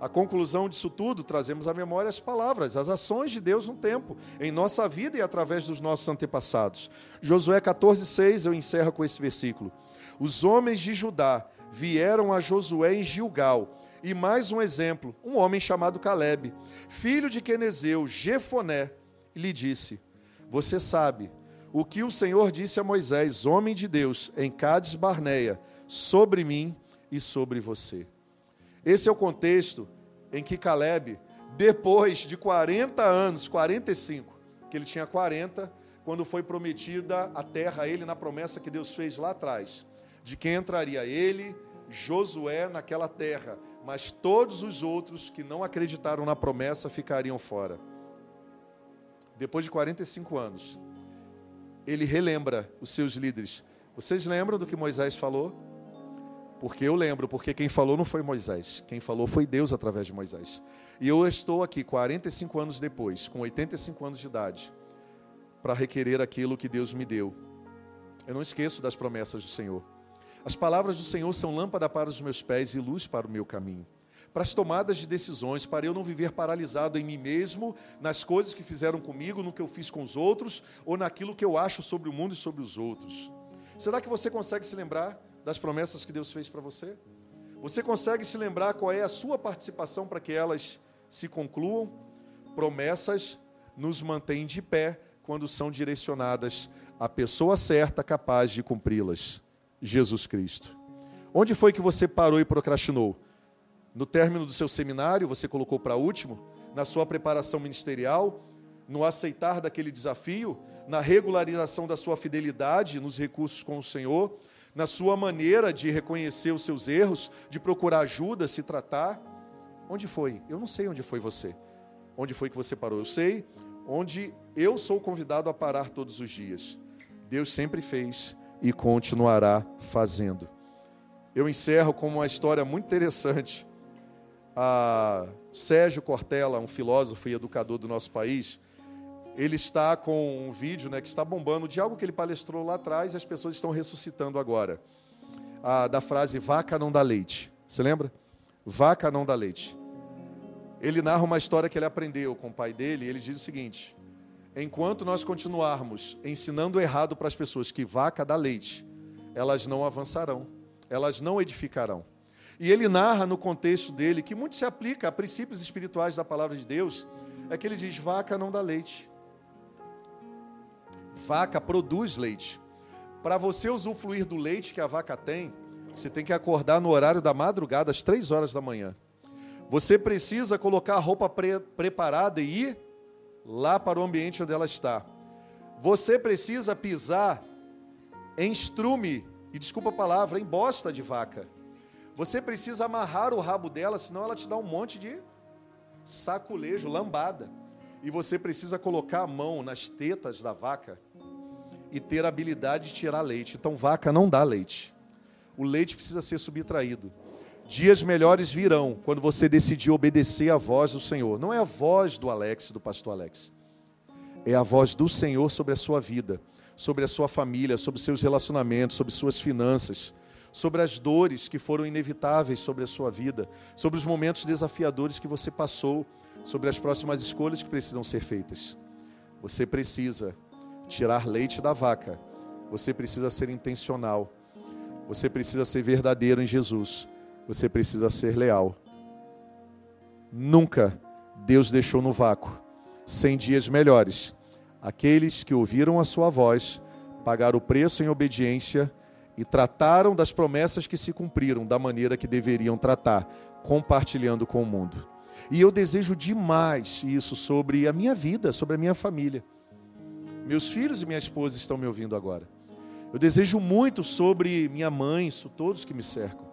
A conclusão disso tudo, trazemos à memória as palavras, as ações de Deus no tempo, em nossa vida e através dos nossos antepassados. Josué quatorze, seis, eu encerro com esse versículo. Os homens de Judá vieram a Josué em Gilgal. E mais um exemplo, um homem chamado Calebe, filho de Quenezeu, Jefoné, lhe disse, você sabe o que o Senhor disse a Moisés, homem de Deus, em Cádiz Barneia, sobre mim e sobre você. Esse é o contexto em que Calebe, depois de quarenta anos, quarenta e cinco, que ele tinha quarenta, quando foi prometida a terra a ele na promessa que Deus fez lá atrás, de quem entraria ele, Josué, naquela terra, mas todos os outros que não acreditaram na promessa ficariam fora. Depois de quarenta e cinco anos, ele relembra os seus líderes. Vocês lembram do que Moisés falou? Porque eu lembro, porque quem falou não foi Moisés, quem falou foi Deus através de Moisés. E eu estou aqui quarenta e cinco anos depois, com oitenta e cinco anos de idade, para requerer aquilo que Deus me deu. Eu não esqueço das promessas do Senhor. As palavras do Senhor são lâmpada para os meus pés e luz para o meu caminho. Para as tomadas de decisões, para eu não viver paralisado em mim mesmo, nas coisas que fizeram comigo, no que eu fiz com os outros, ou naquilo que eu acho sobre o mundo e sobre os outros. Será que você consegue se lembrar das promessas que Deus fez para você? Você consegue se lembrar qual é a sua participação para que elas se concluam? Promessas nos mantêm de pé quando são direcionadas à pessoa certa capaz de cumpri-las, Jesus Cristo. Onde foi que você parou e procrastinou? No término do seu seminário, você colocou para último? Na sua preparação ministerial? No aceitar daquele desafio? Na regularização da sua fidelidade nos recursos com o Senhor? Na sua maneira de reconhecer os seus erros, de procurar ajuda, se tratar? Onde foi? Eu não sei onde foi você. Onde foi que você parou? Eu sei onde eu sou convidado a parar todos os dias. Deus sempre fez e continuará fazendo. Eu encerro com uma história muito interessante. A Sérgio Cortella, um filósofo e educador do nosso país, ele está com um vídeo, né, que está bombando de algo que ele palestrou lá atrás e as pessoas estão ressuscitando agora. A, da frase, vaca não dá leite. Você lembra? Vaca não dá leite. Ele narra uma história que ele aprendeu com o pai dele e ele diz o seguinte, enquanto nós continuarmos ensinando errado para as pessoas que vaca dá leite, elas não avançarão, elas não edificarão. E ele narra no contexto dele, que muito se aplica a princípios espirituais da palavra de Deus, é que ele diz, vaca não dá leite. Vaca produz leite. Para você usufruir do leite que a vaca tem, você tem que acordar no horário da madrugada, às três horas da manhã. Você precisa colocar a roupa pre- preparada e ir lá para o ambiente onde ela está. Você precisa pisar em estrume, e desculpa a palavra, em bosta de vaca. Você precisa amarrar o rabo dela, senão ela te dá um monte de saculejo, lambada. E você precisa colocar a mão nas tetas da vaca e ter a habilidade de tirar leite. Então, vaca não dá leite. O leite precisa ser subtraído. Dias melhores virão, quando você decidir obedecer à voz do Senhor. Não é a voz do Alex, do pastor Alex. É a voz do Senhor sobre a sua vida, sobre a sua família, sobre seus relacionamentos, sobre suas finanças, sobre as dores que foram inevitáveis sobre a sua vida, sobre os momentos desafiadores que você passou, sobre as próximas escolhas que precisam ser feitas. Você precisa tirar leite da vaca. Você precisa ser intencional. Você precisa ser verdadeiro em Jesus. Você precisa ser leal. Nunca Deus deixou no vácuo. Sem dias melhores, aqueles que ouviram a sua voz, pagaram o preço em obediência e trataram das promessas que se cumpriram da maneira que deveriam tratar, compartilhando com o mundo. E eu desejo demais isso sobre a minha vida, sobre a minha família. Meus filhos e minha esposa estão me ouvindo agora. Eu desejo muito sobre minha mãe, sobre todos que me cercam.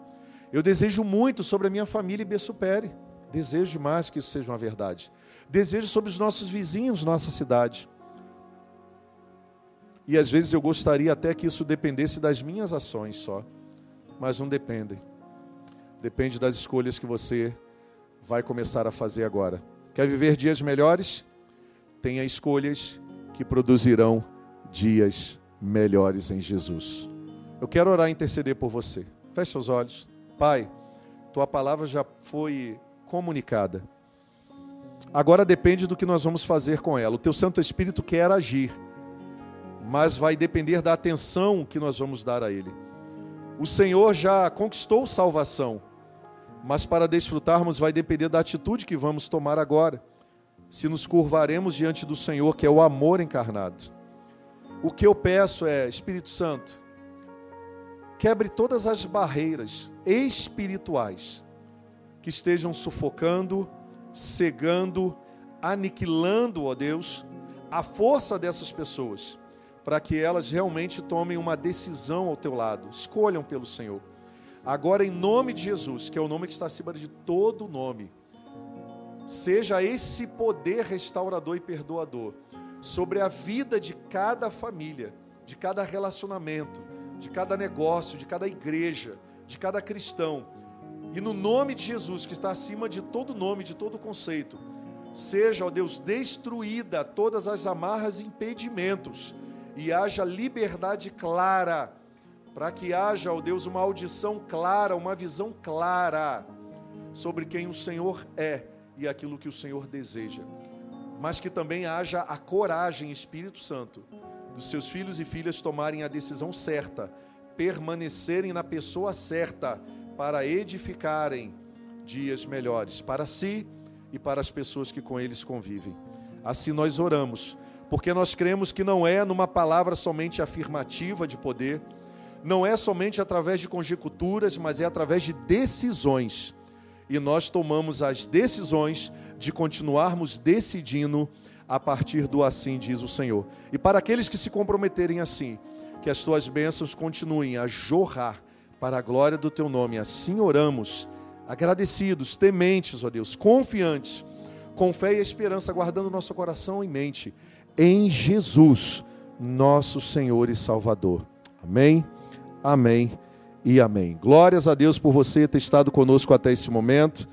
Eu desejo muito sobre a minha família e Supere. Desejo demais que isso seja uma verdade. Desejo sobre os nossos vizinhos, nossa cidade. E às vezes eu gostaria até que isso dependesse das minhas ações só. Mas não dependem. Depende das escolhas que você vai começar a fazer agora. Quer viver dias melhores? Tenha escolhas que produzirão dias melhores em Jesus. Eu quero orar e interceder por você. Feche seus olhos. Pai, tua palavra já foi comunicada. Agora depende do que nós vamos fazer com ela. O teu Santo Espírito quer agir, mas vai depender da atenção que nós vamos dar a ele. O Senhor já conquistou salvação, mas para desfrutarmos vai depender da atitude que vamos tomar agora. Se nos curvaremos diante do Senhor, que é o amor encarnado. O que eu peço é, Espírito Santo, quebre todas as barreiras espirituais que estejam sufocando, cegando, aniquilando, ó Deus, a força dessas pessoas, para que elas realmente tomem uma decisão ao teu lado, escolham pelo Senhor. Agora, em nome de Jesus, que é o nome que está acima de todo nome, seja esse poder restaurador e perdoador sobre a vida de cada família, de cada relacionamento, de cada negócio, de cada igreja, de cada cristão. E no nome de Jesus, que está acima de todo nome, de todo conceito, seja, ó Deus, destruída todas as amarras e impedimentos, e haja liberdade clara, para que haja, ó Deus, uma audição clara, uma visão clara sobre quem o Senhor é e aquilo que o Senhor deseja. Mas que também haja a coragem, Espírito Santo, dos seus filhos e filhas tomarem a decisão certa, permanecerem na pessoa certa, para edificarem dias melhores para si e para as pessoas que com eles convivem. Assim nós oramos, porque nós cremos que não é numa palavra somente afirmativa de poder, não é somente através de conjecturas, mas é através de decisões. E nós tomamos as decisões de continuarmos decidindo a partir do assim diz o Senhor. E para aqueles que se comprometerem assim, que as tuas bênçãos continuem a jorrar para a glória do teu nome. Assim oramos, agradecidos, tementes, ó Deus, confiantes, com fé e esperança, guardando nosso coração e mente, em Jesus, nosso Senhor e Salvador. Amém, amém e amém. Glórias a Deus por você ter estado conosco até esse momento.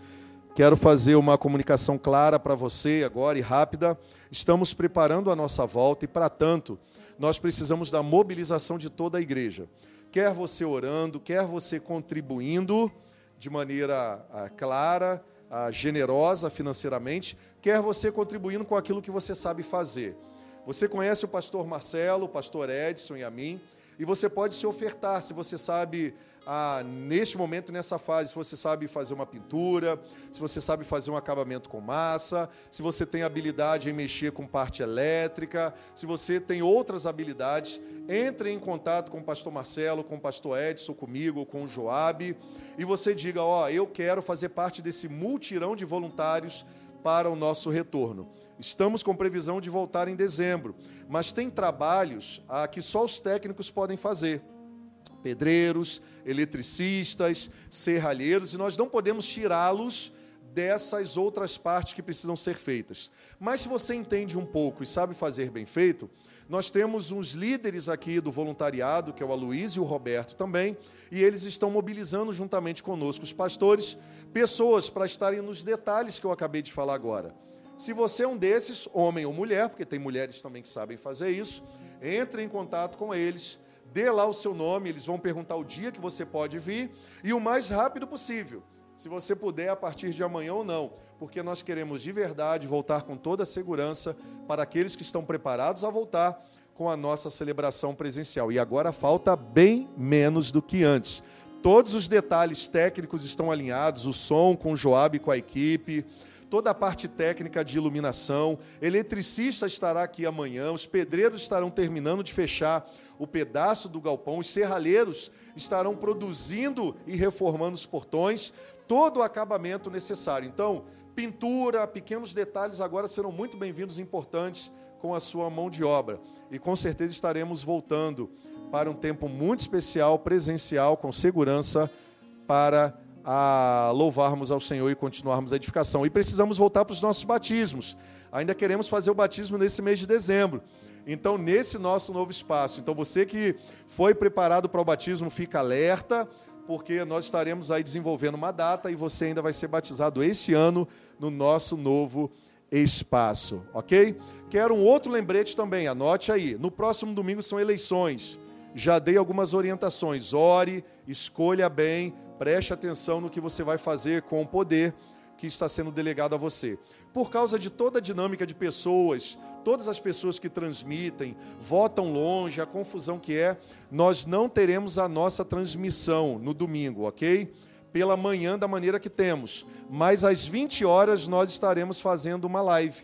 Quero fazer uma comunicação clara para você agora e rápida. Estamos preparando a nossa volta e, para tanto, nós precisamos da mobilização de toda a igreja. Quer você orando, quer você contribuindo de maneira ah, clara, ah, generosa financeiramente, quer você contribuindo com aquilo que você sabe fazer. Você conhece o pastor Marcelo, o pastor Edson e a mim, e você pode se ofertar se você sabe, ah, neste momento, nessa fase, se você sabe fazer uma pintura, se você sabe fazer um acabamento com massa, se você tem habilidade em mexer com parte elétrica, se você tem outras habilidades, entre em contato com o pastor Marcelo, com o pastor Edson, comigo, com o Joab, e você diga, ó, eu quero fazer parte desse multirão de voluntários para o nosso retorno. Estamos com previsão de voltar em dezembro, mas tem trabalhos ah, que só os técnicos podem fazer. Pedreiros, eletricistas, serralheiros, e nós não podemos tirá-los dessas outras partes que precisam ser feitas. Mas se você entende um pouco e sabe fazer bem feito, Nós temos uns líderes aqui do voluntariado, que é o Aloysio e o Roberto também, e eles estão mobilizando juntamente conosco, os pastores, pessoas para estarem nos detalhes que eu acabei de falar agora. Se você é um desses, homem ou mulher, porque tem mulheres também que sabem fazer isso, entre em contato com eles, dê lá o seu nome, eles vão perguntar o dia que você pode vir, e o mais rápido possível, se você puder, a partir de amanhã ou não, porque nós queremos de verdade voltar com toda a segurança para aqueles que estão preparados a voltar com a nossa celebração presencial. E agora falta bem menos do que antes. Todos os detalhes técnicos estão alinhados, o som com o Joab e com a equipe, toda a parte técnica de iluminação, eletricista estará aqui amanhã, os pedreiros estarão terminando de fechar o pedaço do galpão, os serralheiros estarão produzindo e reformando os portões, todo o acabamento necessário. Então, pintura, pequenos detalhes agora serão muito bem-vindos e importantes com a sua mão de obra. E com certeza estaremos voltando para um tempo muito especial, presencial, com segurança, para a louvarmos ao Senhor e continuarmos a edificação. E precisamos voltar para os nossos batismos. Ainda queremos fazer o batismo nesse mês de dezembro. Então, nesse nosso novo espaço. Então, você que foi preparado para o batismo, fica alerta, porque nós estaremos aí desenvolvendo uma data e você ainda vai ser batizado este ano no nosso novo espaço, ok? Quero um outro lembrete também, anote aí. No próximo domingo são eleições. Já dei algumas orientações. Ore, escolha bem, preste atenção no que você vai fazer com o poder que está sendo delegado a você. Por causa de toda a dinâmica de pessoas, todas as pessoas que transmitem, votam longe, a confusão que é, nós não teremos a nossa transmissão no domingo, ok? Pela manhã, da maneira que temos. Mas às vinte horas nós estaremos fazendo uma live.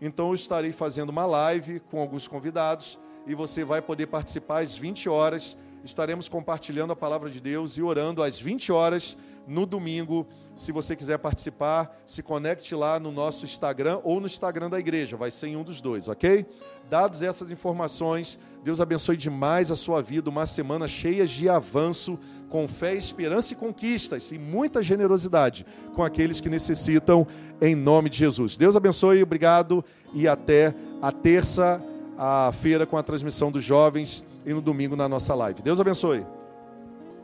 Então eu estarei fazendo uma live com alguns convidados e você vai poder participar às vinte horas. Estaremos compartilhando a palavra de Deus e orando às vinte horas no domingo. Se você quiser participar, se conecte lá no nosso Instagram ou no Instagram da igreja, vai ser em um dos dois, ok? Dados essas informações, Deus abençoe demais a sua vida, uma semana cheia de avanço, com fé, esperança e conquistas, e muita generosidade com aqueles que necessitam, em nome de Jesus. Deus abençoe, obrigado, e até a terça-feira com a transmissão dos jovens, e no domingo na nossa live. Deus abençoe.